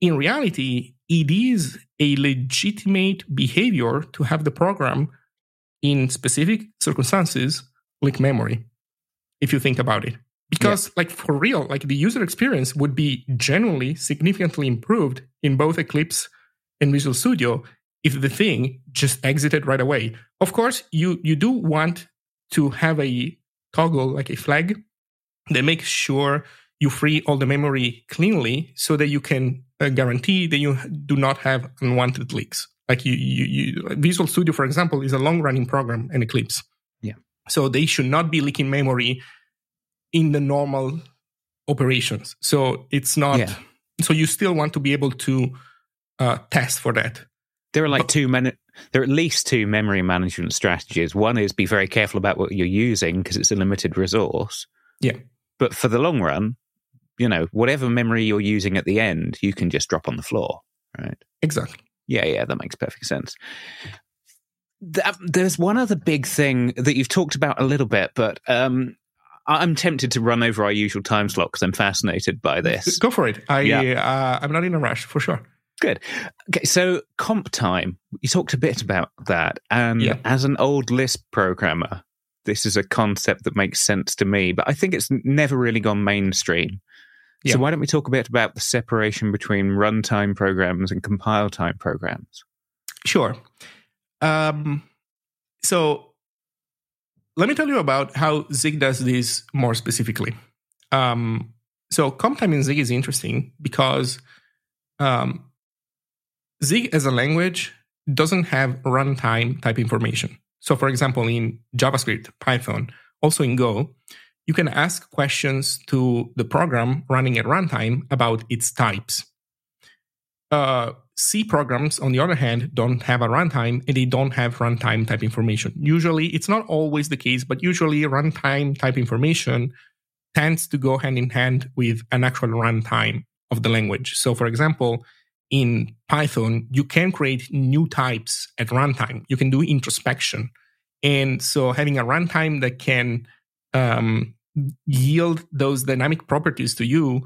in reality, it is a legitimate behavior to have the program in specific circumstances leak memory, if you think about it. Because like for real, like the user experience would be generally significantly improved in both Eclipse and Visual Studio if the thing just exited right away. Of course, you do want to have a toggle, like a flag, that makes sure you free all the memory cleanly so that you can guarantee that you do not have unwanted leaks. Like you Visual Studio, for example, is a long-running program in Eclipse. Yeah. So they should not be leaking memory in the normal operations. So it's not... Yeah. So you still want to be able to test for that. There are at least two memory management strategies. One is be very careful about what you're using because it's a limited resource. Yeah. But for the long run, you know, whatever memory you're using at the end, you can just drop on the floor, right? Exactly. Yeah, that makes perfect sense. There's one other big thing that you've talked about a little bit, but I'm tempted to run over our usual time slot because I'm fascinated by this. Go for it. I'm not in a rush, for sure. Good. Okay, so comp time. You talked a bit about that. And as an old Lisp programmer, this is a concept that makes sense to me, but I think it's never really gone mainstream. Yeah. So why don't we talk a bit about the separation between runtime programs and compile time programs? Sure. So let me tell you about how Zig does this more specifically. So comp time in Zig is interesting because Zig as a language doesn't have runtime type information. So, for example, in JavaScript, Python, also in Go, you can ask questions to the program running at runtime about its types. C programs, on the other hand, don't have a runtime, and they don't have runtime type information. Usually, it's not always the case, but usually runtime type information tends to go hand in hand with an actual runtime of the language. So, for example, in Python, you can create new types at runtime. You can do introspection. And so having a runtime that can yield those dynamic properties to you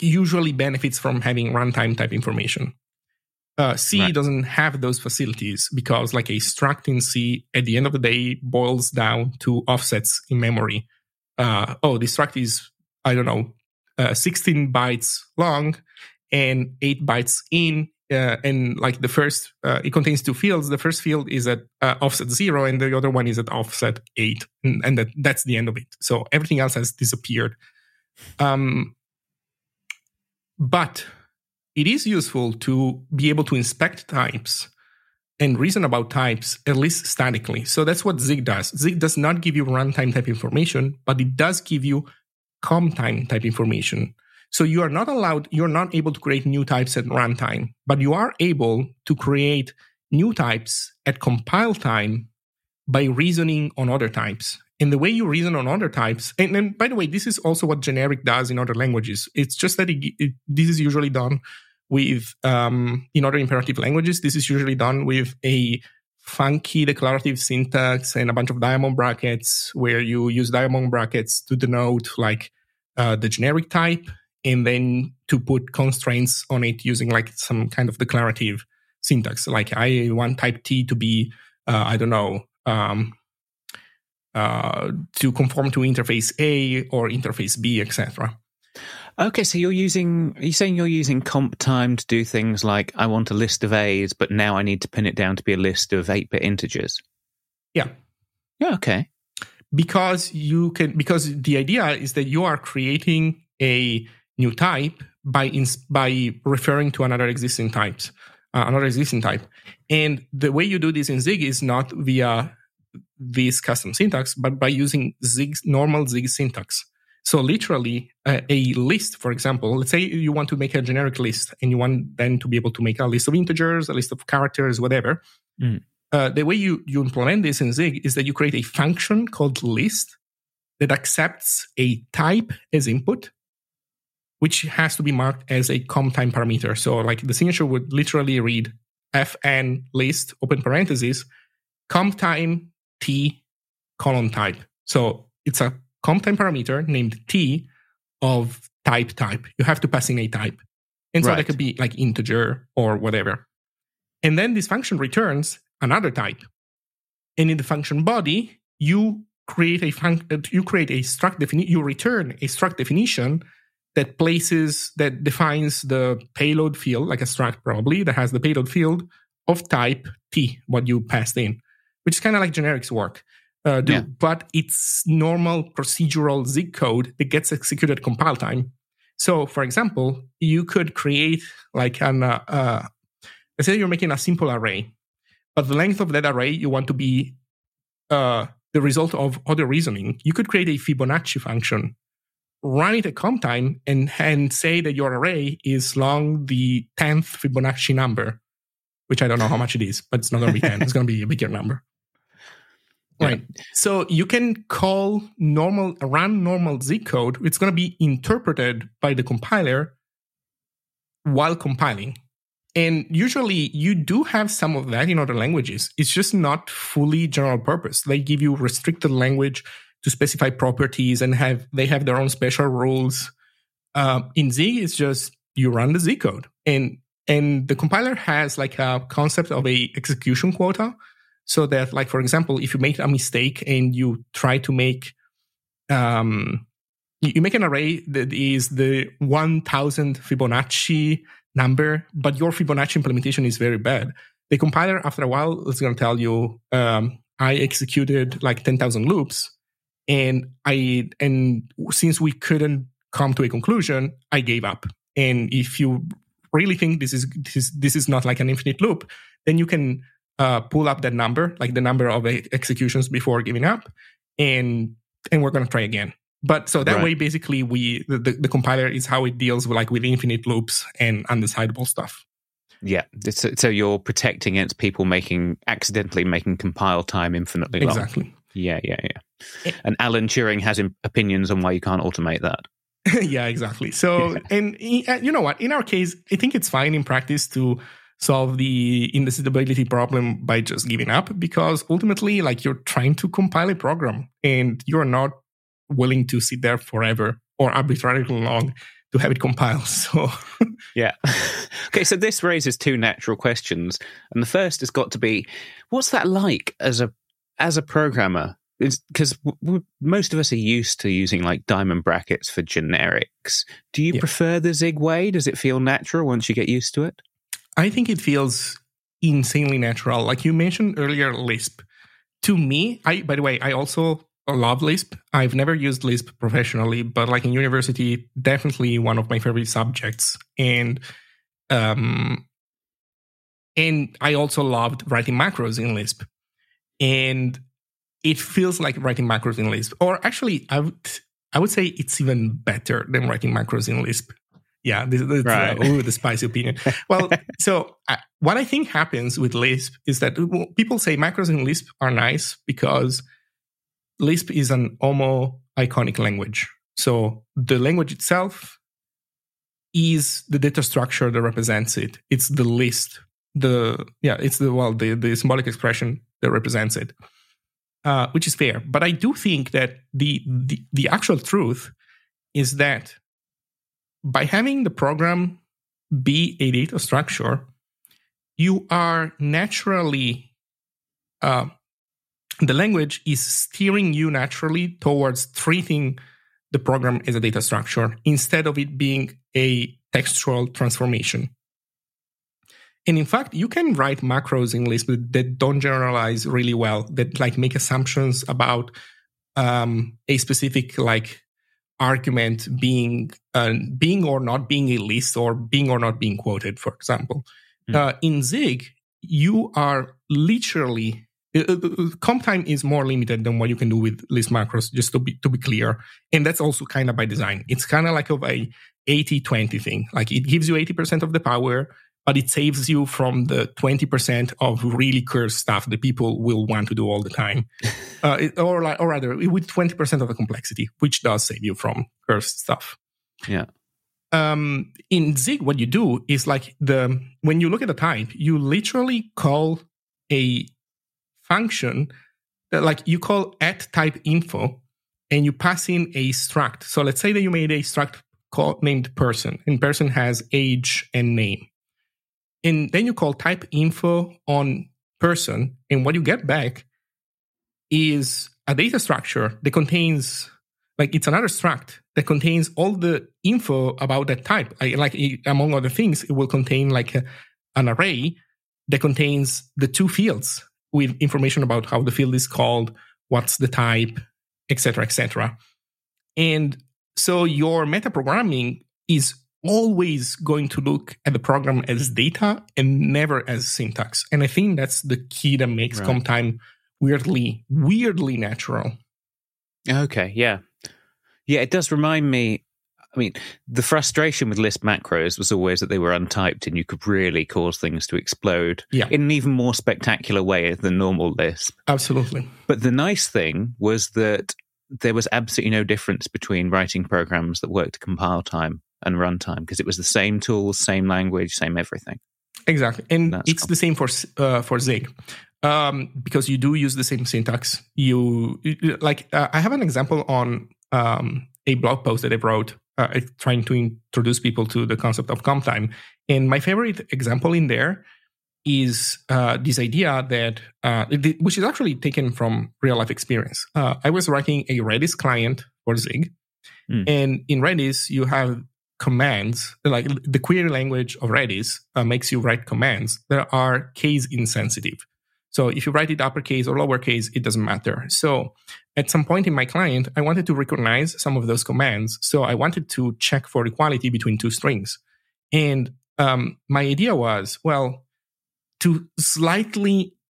usually benefits from having runtime type information. C doesn't have those facilities because like a struct in C at the end of the day boils down to offsets in memory. The struct is, 16 bytes long, and 8 bytes in, and like the first, it contains two fields. The first field is at offset 0, and the other one is at offset 8, and that's the end of it. So everything else has disappeared. But it is useful to be able to inspect types and reason about types, at least statically. So that's what Zig does. Zig does not give you runtime type information, but it does give you comp-time type information. So you are not allowed, you're not able to create new types at runtime, but you are able to create new types at compile time by reasoning on other types. And the way you reason on other types, and by the way, this is also what generic does in other languages. It's just that this is usually done with, in other imperative languages, this is usually done with a funky declarative syntax and a bunch of diamond brackets where you use diamond brackets to denote like the generic type, and then to put constraints on it using like some kind of declarative syntax. Like I want type T to be, to conform to interface A or interface B, etc. Okay, so you're saying you're using comp time to do things like I want a list of A's, but now I need to pin it down to be a list of 8-bit integers. Yeah. Yeah, okay. Because the idea is that you are creating a new type by referring to another existing type. And the way you do this in Zig is not via this custom syntax, but by using Zig's normal Zig syntax. So literally a list, for example, let's say you want to make a generic list and you want then to be able to make a list of integers, a list of characters, whatever. Mm. The way you implement this in Zig is that you create a function called list that accepts a type as input, which has to be marked as a comp time parameter. So like the signature would literally read fn list, open parentheses, comp time t colon type. So it's a comp time parameter named t of type. You have to pass in a type. And so that could be like integer or whatever. And then this function returns another type. And in the function body, you return a struct definition that defines the payload field, like a struct probably, that has the payload field of type T, what you passed in, which is kind of like generics work. But it's normal procedural Zig code that gets executed at compile time. So, for example, you could create like let's say you're making a simple array, but the length of that array you want to be the result of other reasoning. You could create a Fibonacci function, run it at comp time, and say that your array is long the 10th Fibonacci number, which I don't know how much it is, but it's not going to be 10. It's going to be a bigger number. Right. Yeah. So you can run normal Zig code. It's going to be interpreted by the compiler while compiling. And usually you do have some of that in other languages. It's just not fully general purpose. They give you restricted language to specify properties and they have their own special rules. In Zig, it's just you run the Zig code. And the compiler has like a concept of a execution quota. So that, like, for example, if you make a mistake and you try to make, you make an array that is the 1000 Fibonacci number, but your Fibonacci implementation is very bad, the compiler, after a while, is going to tell you, I executed like 10,000 loops, and since we couldn't come to a conclusion, I gave up. And if you really think this is not like an infinite loop, then you can pull up that number, like the number of executions before giving up, and we're going to try again. But so that way, basically, the compiler is how it deals with infinite loops and undecidable stuff. Yeah. So you're protecting against people accidentally making compile time infinitely long. Exactly. Yeah. And Alan Turing has opinions on why you can't automate that. Yeah, exactly. So, And you know what? In our case, I think it's fine in practice to solve the indecidibility problem by just giving up, because ultimately, like, you're trying to compile a program and you're not willing to sit there forever or arbitrarily long to have it compiled. So yeah. Okay, so this raises two natural questions. And the first has got to be, what's that like as a programmer? Because most of us are used to using like diamond brackets for generics. Do you prefer the Zig way? Does it feel natural once you get used to it? I think it feels insanely natural. Like you mentioned earlier, Lisp. To me, by the way, I also love Lisp. I've never used Lisp professionally, but like in university, definitely one of my favorite subjects. And I also loved writing macros in Lisp. And it feels like writing macros in Lisp. Or actually, I would say it's even better than writing macros in Lisp. Yeah, the spicy opinion. Well, so what I think happens with Lisp is that people say macros in Lisp are nice because Lisp is an homo-iconic language. So the language itself is the data structure that represents it. It's the list. It's the symbolic expression that represents it, which is fair. But I do think that the actual truth is that by having the program be a data structure, you are naturally, the language is steering you naturally towards treating the program as a data structure instead of it being a textual transformation. And in fact, you can write macros in Lisp that don't generalize really well, that like make assumptions about a specific like argument being or not being a list or being or not being quoted, for example. In Zig, you are literally Comp time is more limited than what you can do with list macros, just to be clear. And that's also kind of by design. It's kind of like of a 80-20 thing. Like it gives you 80% of the power, but it saves you from the 20% of really cursed stuff that people will want to do all the time. Or rather, with 20% of the complexity, which does save you from cursed stuff. Yeah. In Zig, what you do is like when you look at the type, you literally call a function that like you call at type info and you pass in a struct. So let's say that you made a struct named person, and person has age and name. And then you call type info on person, and what you get back is a data structure that contains, like, it's another struct that contains all the info about that type. Among other things, it will contain like an array that contains the two fields with information about how the field is called, what's the type, et cetera, et cetera. And so your metaprogramming is always going to look at the program as data and never as syntax. And I think that's the key that makes comp time weirdly natural. Okay, yeah. Yeah, it does remind me, I mean, the frustration with list macros was always that they were untyped and you could really cause things to explode in an even more spectacular way than normal Lisp. Absolutely. But the nice thing was that there was absolutely no difference between writing programs that worked compile time and runtime, because it was the same tools, same language, same everything. Exactly. And it's the same for Zig, because you do use the same syntax. I have an example on a blog post that I wrote trying to introduce people to the concept of comp time. And my favorite example in there is this idea that, which is actually taken from real life experience. I was writing a Redis client for Zig. And in Redis, you have commands, like the query language of Redis makes you write commands that are case insensitive. So if you write it uppercase or lowercase, it doesn't matter. So at some point in my client, I wanted to recognize some of those commands. So I wanted to check for equality between two strings. And my idea was, well, to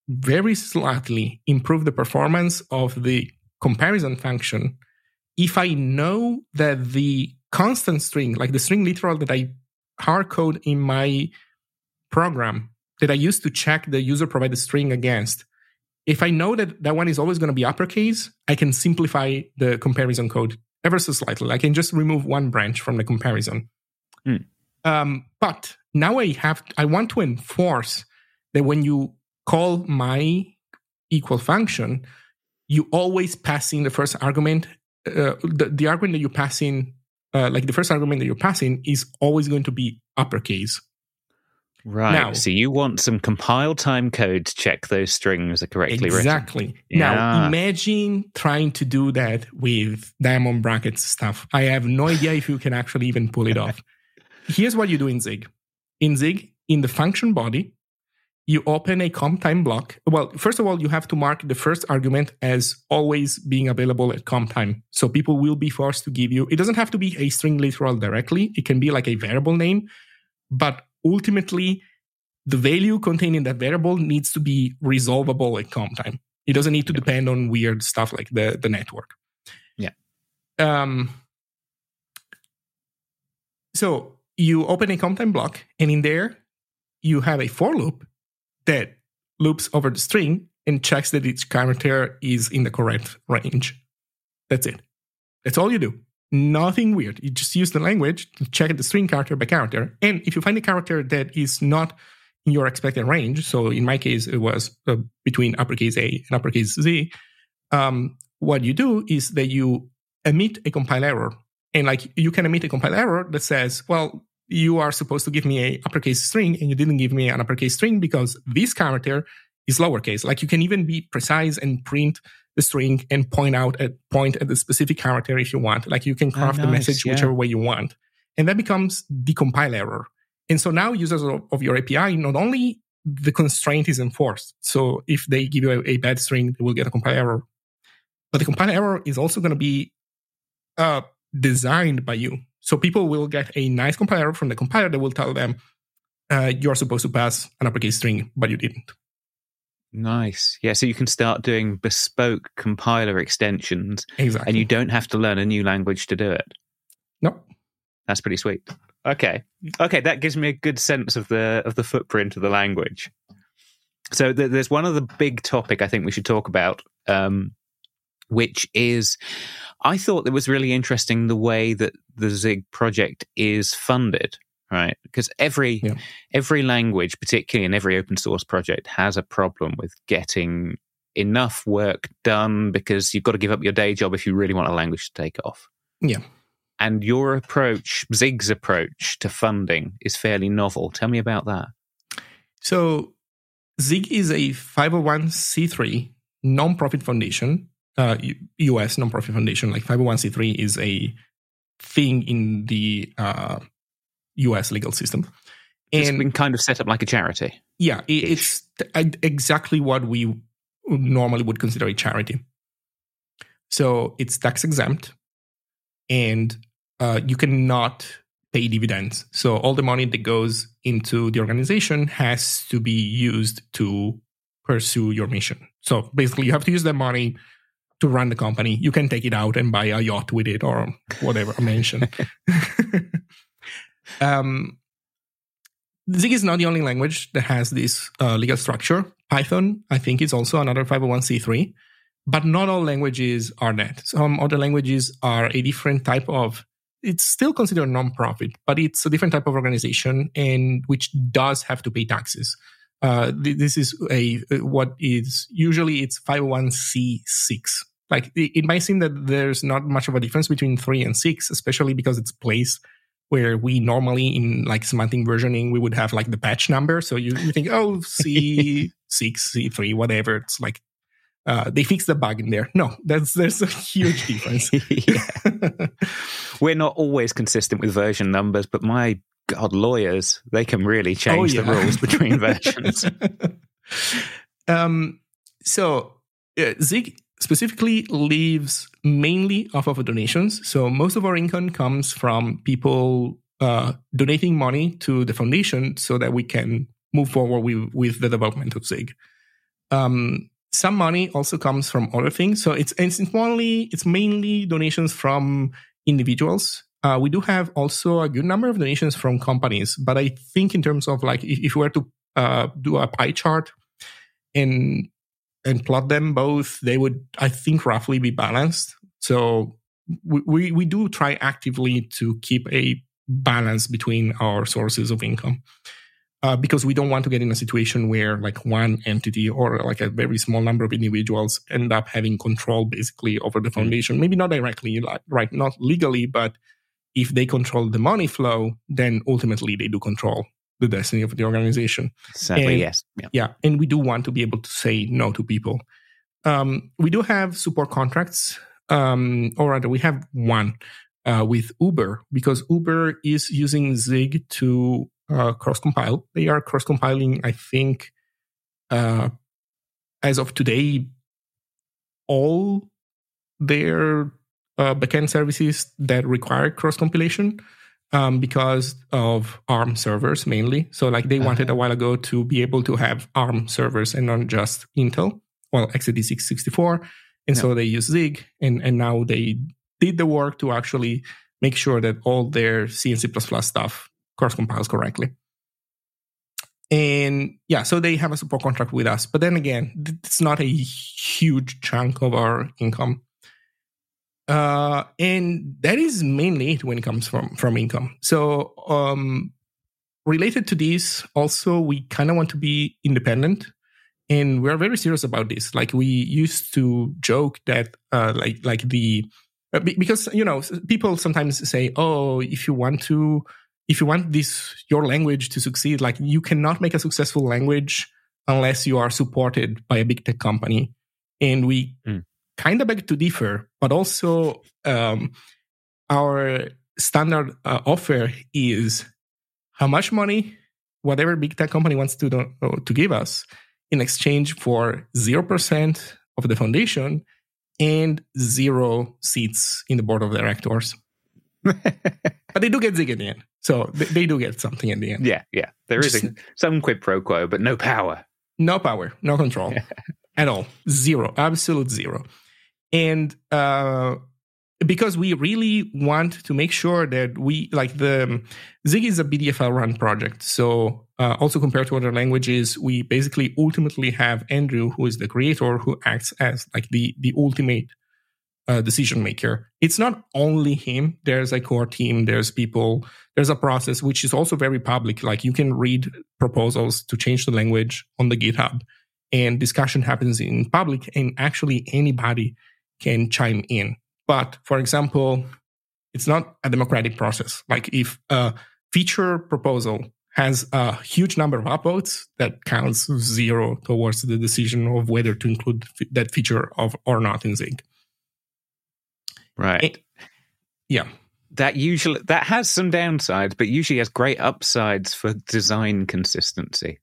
very slightly improve the performance of the comparison function, if I know that the constant string, like the string literal that I hard code in my program that I used to check the user provided string against, if I know that that one is always going to be uppercase, I can simplify the comparison code ever so slightly. I can just remove one branch from the comparison. But now I want to enforce that when you call my equal function, you always pass in the first argument. The argument that you pass in, like the first argument that you're passing, is always going to be uppercase. Right. Now, so you want some compile time code to check those strings are correctly written. Exactly. Now, imagine trying to do that with diamond brackets stuff. I have no idea if you can actually even pull it off. Here's what you do in Zig. In Zig, in the function body, you open a comp time block. Well, first of all, you have to mark the first argument as always being available at comp time. So people will be forced to give you, it doesn't have to be a string literal directly. It can be like a variable name, but ultimately the value contained in that variable needs to be resolvable at comp time. It doesn't need to depend on weird stuff like the network. Yeah. So you open a comp time block, and in there you have a for loop that loops over the string and checks that each character is in the correct range. That's it. That's all you do. Nothing weird. You just use the language to check the string character by character. And if you find a character that is not in your expected range, so in my case, it was between uppercase A and uppercase Z, what you do is that you emit a compile error. And like you can emit a compile error that says, well, you are supposed to give me an uppercase string and you didn't give me an uppercase string because this character is lowercase. Like you can even be precise and print the string and point at the specific character if you want. Like you can craft the message whichever way you want. And that becomes the compile error. And so now users of your API, not only the constraint is enforced. So if they give you a bad string, they will get a compile error. But the compile error is also going to be designed by you. So people will get a nice compiler from the compiler that will tell them, you're supposed to pass an uppercase string, but you didn't. Nice. Yeah, so you can start doing bespoke compiler extensions. Exactly. And you don't have to learn a new language to do it. Nope. That's pretty sweet. Okay, that gives me a good sense of the footprint of the language. So there's one other big topic I think we should talk about, which is, I thought it was really interesting the way that the Zig project is funded. Right, because every language, particularly in every open source project, has a problem with getting enough work done because you've got to give up your day job if you really want a language to take off. Yeah. And your approach, Zig's approach to funding, is fairly novel. Tell me about that. So Zig is a 501c3 nonprofit foundation, US nonprofit foundation. Like 501c3 is a thing in the US legal system. And it's been kind of set up like a charity. Yeah, it's exactly what we normally would consider a charity. So it's tax exempt, and you cannot pay dividends. So all the money that goes into the organization has to be used to pursue your mission. So basically, you have to use that money to run the company. You can take it out and buy a yacht with it or whatever I mentioned. Zig is not the only language that has this legal structure. Python, I think, is also another 501c3, but not all languages are that. Some other languages are a different type of, it's still considered nonprofit, but it's a different type of organization and which does have to pay taxes. This is what is usually it's 501c6. Like it might seem that there's not much of a difference between 3 and 6, especially because it's place where we normally in like semantic versioning, we would have like the batch number. So you think, oh, C6, C3, whatever. It's like they fixed the bug in there. No, there's a huge difference. We're not always consistent with version numbers, but my God, lawyers, they can really change the rules between versions. So Zig specifically lives mainly off of donations. So most of our income comes from people donating money to the foundation so that we can move forward with the development of Zig. Some money also comes from other things. So it's mainly donations from individuals. We do have also a good number of donations from companies, but I think in terms of like if we were to do a pie chart and plot them both, they would, I think, roughly be balanced. So we do try actively to keep a balance between our sources of income because we don't want to get in a situation where like one entity or like a very small number of individuals end up having control basically over the foundation. Maybe not directly, right? Not legally, but if they control the money flow, then ultimately they do control the destiny of the organization. Sadly, yes. Yeah. And we do want to be able to say no to people. We do have support contracts, or rather we have one with Uber, because Uber is using Zig to cross-compile. They are cross-compiling, I think, as of today, all their backend services that require cross-compilation. Because of ARM servers mainly. So like they wanted a while ago to be able to have ARM servers and not just Intel, well, x86-64. And so they use Zig and now they did the work to actually make sure that all their C and C++ stuff cross-compiles correctly. And yeah, so they have a support contract with us. But then again, it's not a huge chunk of our income. And that is mainly it when it comes from income. So related to this, also, we kind of want to be independent. And we're very serious about this. Like we used to joke that because, you know, people sometimes say, oh, if you want your language to succeed, like you cannot make a successful language unless you are supported by a big tech company. And we kind of beg to differ, but also our standard offer is how much money whatever big tech company wants to give us in exchange for 0% of the foundation and 0 seats in the board of directors. But they do get Zig at the end, so they do get something at the end. Yeah, there is some quid pro quo, but no power. No power, no control at all. Zero, absolute zero. And because we really want to make sure that we, like the Zig is a BDFL run project. So also compared to other languages, we basically ultimately have Andrew, who is the creator, who acts as like the ultimate decision maker. It's not only him. There's a core team. There's people. There's a process which is also very public. Like you can read proposals to change the language on the GitHub, and discussion happens in public. And actually, anybody can chime in. But for example, it's not a democratic process. Like if a feature proposal has a huge number of upvotes, that counts zero towards the decision of whether to include that feature of or not in Zig. Right. Yeah. That has some downsides, but usually has great upsides for design consistency.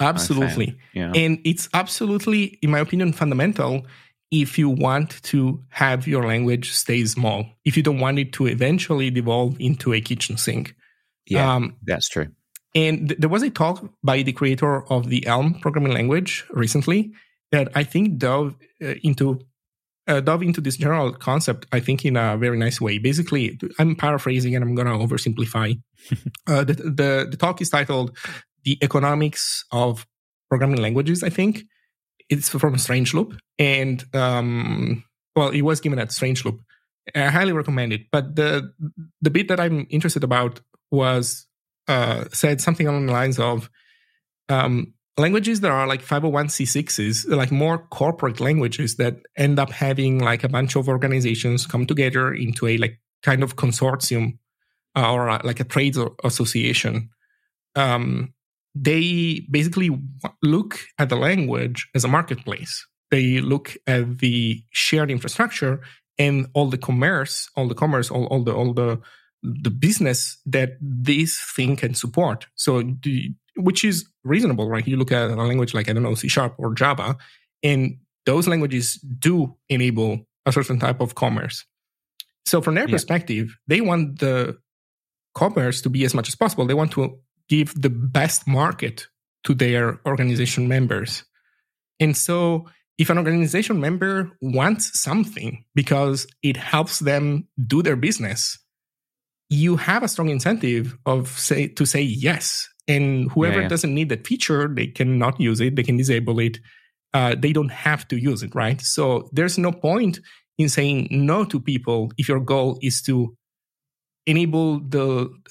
Absolutely. Yeah. And it's absolutely, in my opinion, fundamental if you want to have your language stay small, if you don't want it to eventually devolve into a kitchen sink. Yeah, that's true. And there was a talk by the creator of the Elm programming language recently that I think dove into this general concept, I think, in a very nice way. Basically, I'm paraphrasing and I'm going to oversimplify. The talk is titled "The Economics of Programming Languages," I think. It's from Strange Loop. And, it was given at Strange Loop. I highly recommend it. But the bit that I'm interested about was said something along the lines of languages that are like 501c6s, like more corporate languages that end up having like a bunch of organizations come together into a like kind of consortium or like a trade association. They basically look at the language as a marketplace. They look at the shared infrastructure and all the business that this thing can support. So which is reasonable, right? You look at a language like, I don't know, C# or Java, and those languages do enable a certain type of commerce. So from their perspective, they want the commerce to be as much as possible. They want to give the best market to their organization members. And so if an organization member wants something because it helps them do their business, you have a strong incentive to say yes. And whoever doesn't need that feature, they cannot use it. They can disable it. They don't have to use it, right? So there's no point in saying no to people if your goal is to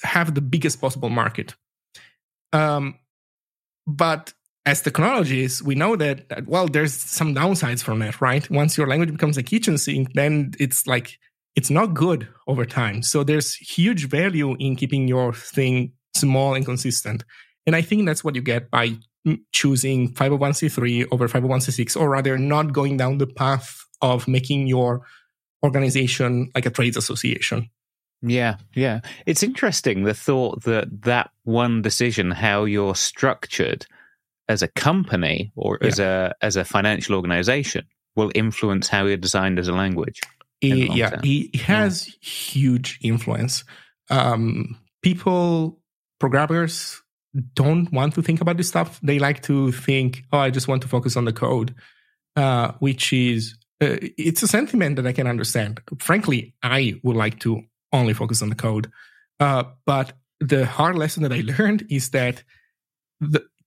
have the biggest possible market. But as technologists, we know that, well, there's some downsides from that, right? Once your language becomes a kitchen sink, then it's like, it's not good over time. So there's huge value in keeping your thing small and consistent. And I think that's what you get by choosing 501c3 over 501c6, or rather not going down the path of making your organization like a trades association. Yeah, yeah. It's interesting, the thought that one decision, how you're structured as a company or as a financial organization, will influence how you're designed as a language. It has huge influence. People... Programmers don't want to think about this stuff. They like to think, oh, I just want to focus on the code, which is, it's a sentiment that I can understand. Frankly, I would like to only focus on the code. But the hard lesson that I learned is that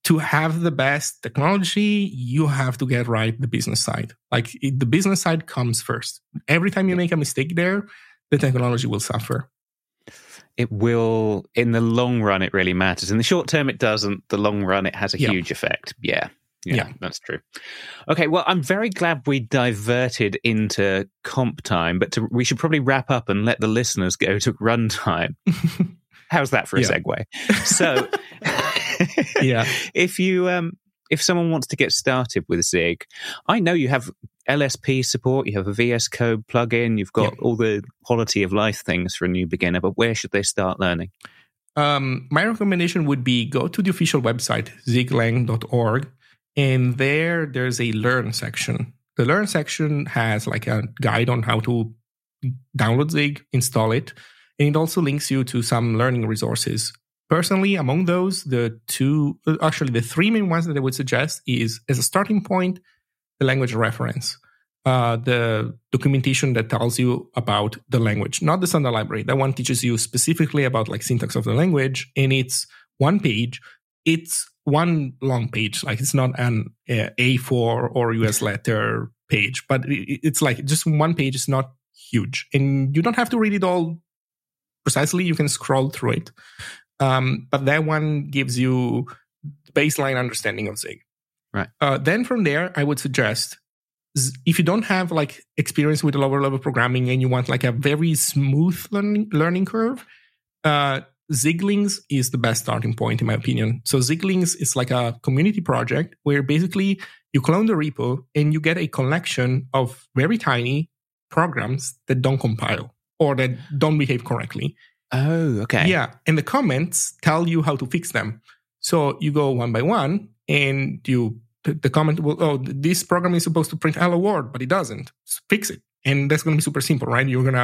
to have the best technology, you have to get right the business side. Like the business side comes first. Every time you make a mistake there, the technology will suffer. It will, in the long run, it really matters. In the short term, it doesn't. The long run, it has a huge effect. Yeah, that's true. Okay, well, I'm very glad we diverted into comp time, but we should probably wrap up and let the listeners go to runtime. How's that for a segue? So, if someone wants to get started with Zig, I know you have LSP support, you have a VS Code plugin, you've got all the quality of life things for a new beginner, but where should they start learning? My recommendation would be go to the official website, ziglang.org, and there's a Learn section. The Learn section has like a guide on how to download Zig, install it, and it also links you to some learning resources. Personally, among those, the three main ones that I would suggest is, as a starting point, the language reference, the documentation that tells you about the language, not the standard library. That one teaches you specifically about like syntax of the language, and it's one page. It's one long page, like it's not an A4 or US letter page, but it's like just one page. It's not huge, and you don't have to read it all precisely. You can scroll through it. But that one gives you the baseline understanding of Zig. Right. Then from there, I would suggest, if you don't have like experience with lower level programming and you want like a very smooth learning curve, Ziglings is the best starting point, in my opinion. So Ziglings is like a community project where basically you clone the repo and you get a collection of very tiny programs that don't compile or that don't behave correctly. Oh, okay. Yeah. And the comments tell you how to fix them. So you go one by one and the comment will, oh, this program is supposed to print hello world, but it doesn't. So fix it. And that's going to be super simple, right? You're going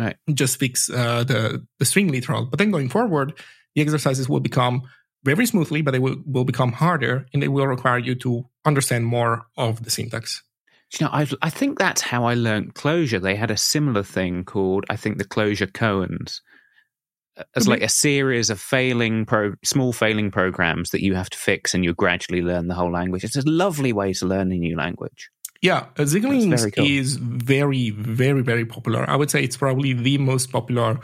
to just fix the string literal. But then going forward, the exercises will become very smoothly, but they will become harder, and they will require you to understand more of the syntax. You know, I think that's how I learned Clojure. They had a similar thing called, I think, the Clojure Koans, as like a series of small failing programs that you have to fix, and you gradually learn the whole language. It's a lovely way to learn a new language. Yeah, Ziglings is very, very, very popular. I would say it's probably the most popular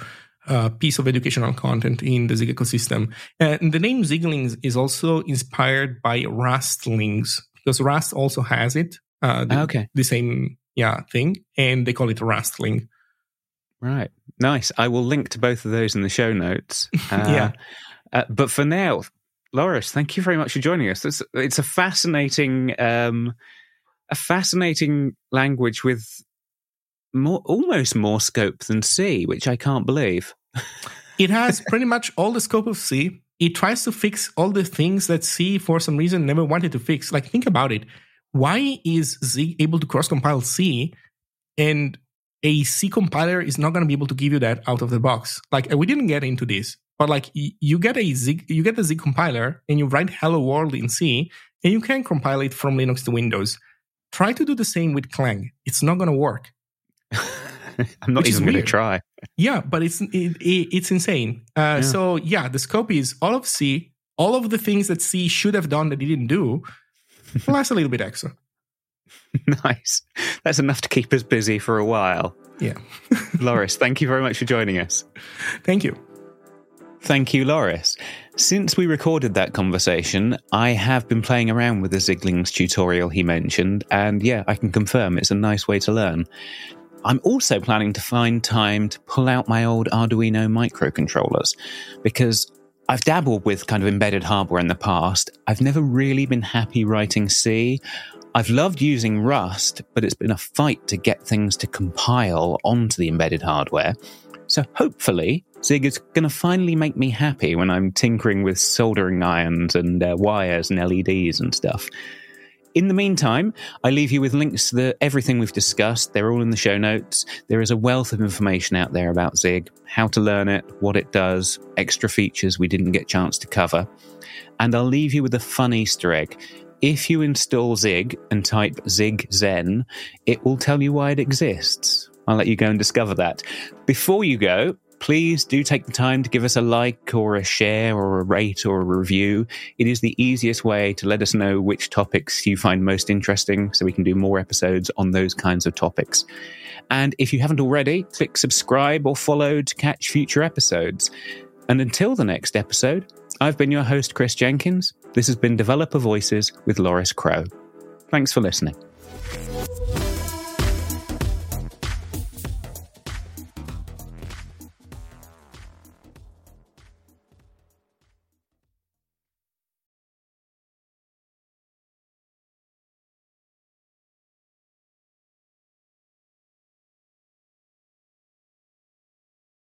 piece of educational content in the Zig ecosystem. And the name Ziglings is also inspired by Rustlings, because Rust also has it. The same thing, and they call it Rustling. Right, nice. I will link to both of those in the show notes. But for now, Loris, thank you very much for joining us. It's a fascinating... A fascinating language with almost more scope than C, which I can't believe. It has pretty much all the scope of C. It tries to fix all the things that C, for some reason, never wanted to fix. Like, think about it. Why is Zig able to cross-compile C, and a C compiler is not going to be able to give you that out of the box? Like, we didn't get into this, but like, you get the Zig compiler, and you write "Hello World" in C, and you can compile it from Linux to Windows. Try to do the same with Clang. It's not going to work. I'm not even going to try. Yeah, but it's insane. So yeah, the scope is all of C, all of the things that C should have done that it didn't do, plus a little bit extra. Nice. That's enough to keep us busy for a while. Yeah. Loris, thank you very much for joining us. Thank you. Thank you, Loris. Since we recorded that conversation, I have been playing around with the Ziglings tutorial he mentioned, and yeah, I can confirm it's a nice way to learn. I'm also planning to find time to pull out my old Arduino microcontrollers, because I've dabbled with kind of embedded hardware in the past. I've never really been happy writing C. I've loved using Rust, but it's been a fight to get things to compile onto the embedded hardware. So hopefully Zig is going to finally make me happy when I'm tinkering with soldering irons and wires and LEDs and stuff. In the meantime, I leave you with links to everything we've discussed. They're all in the show notes. There is a wealth of information out there about Zig, how to learn it, what it does, extra features we didn't get a chance to cover. And I'll leave you with a fun Easter egg. If you install Zig and type Zig Zen, it will tell you why it exists. I'll let you go and discover that. Before you go, please do take the time to give us a like or a share or a rate or a review. It is the easiest way to let us know which topics you find most interesting, so we can do more episodes on those kinds of topics. And if you haven't already, click subscribe or follow to catch future episodes. And until the next episode, I've been your host, Chris Jenkins. This has been Developer Voices with Loris Cro. Thanks for listening.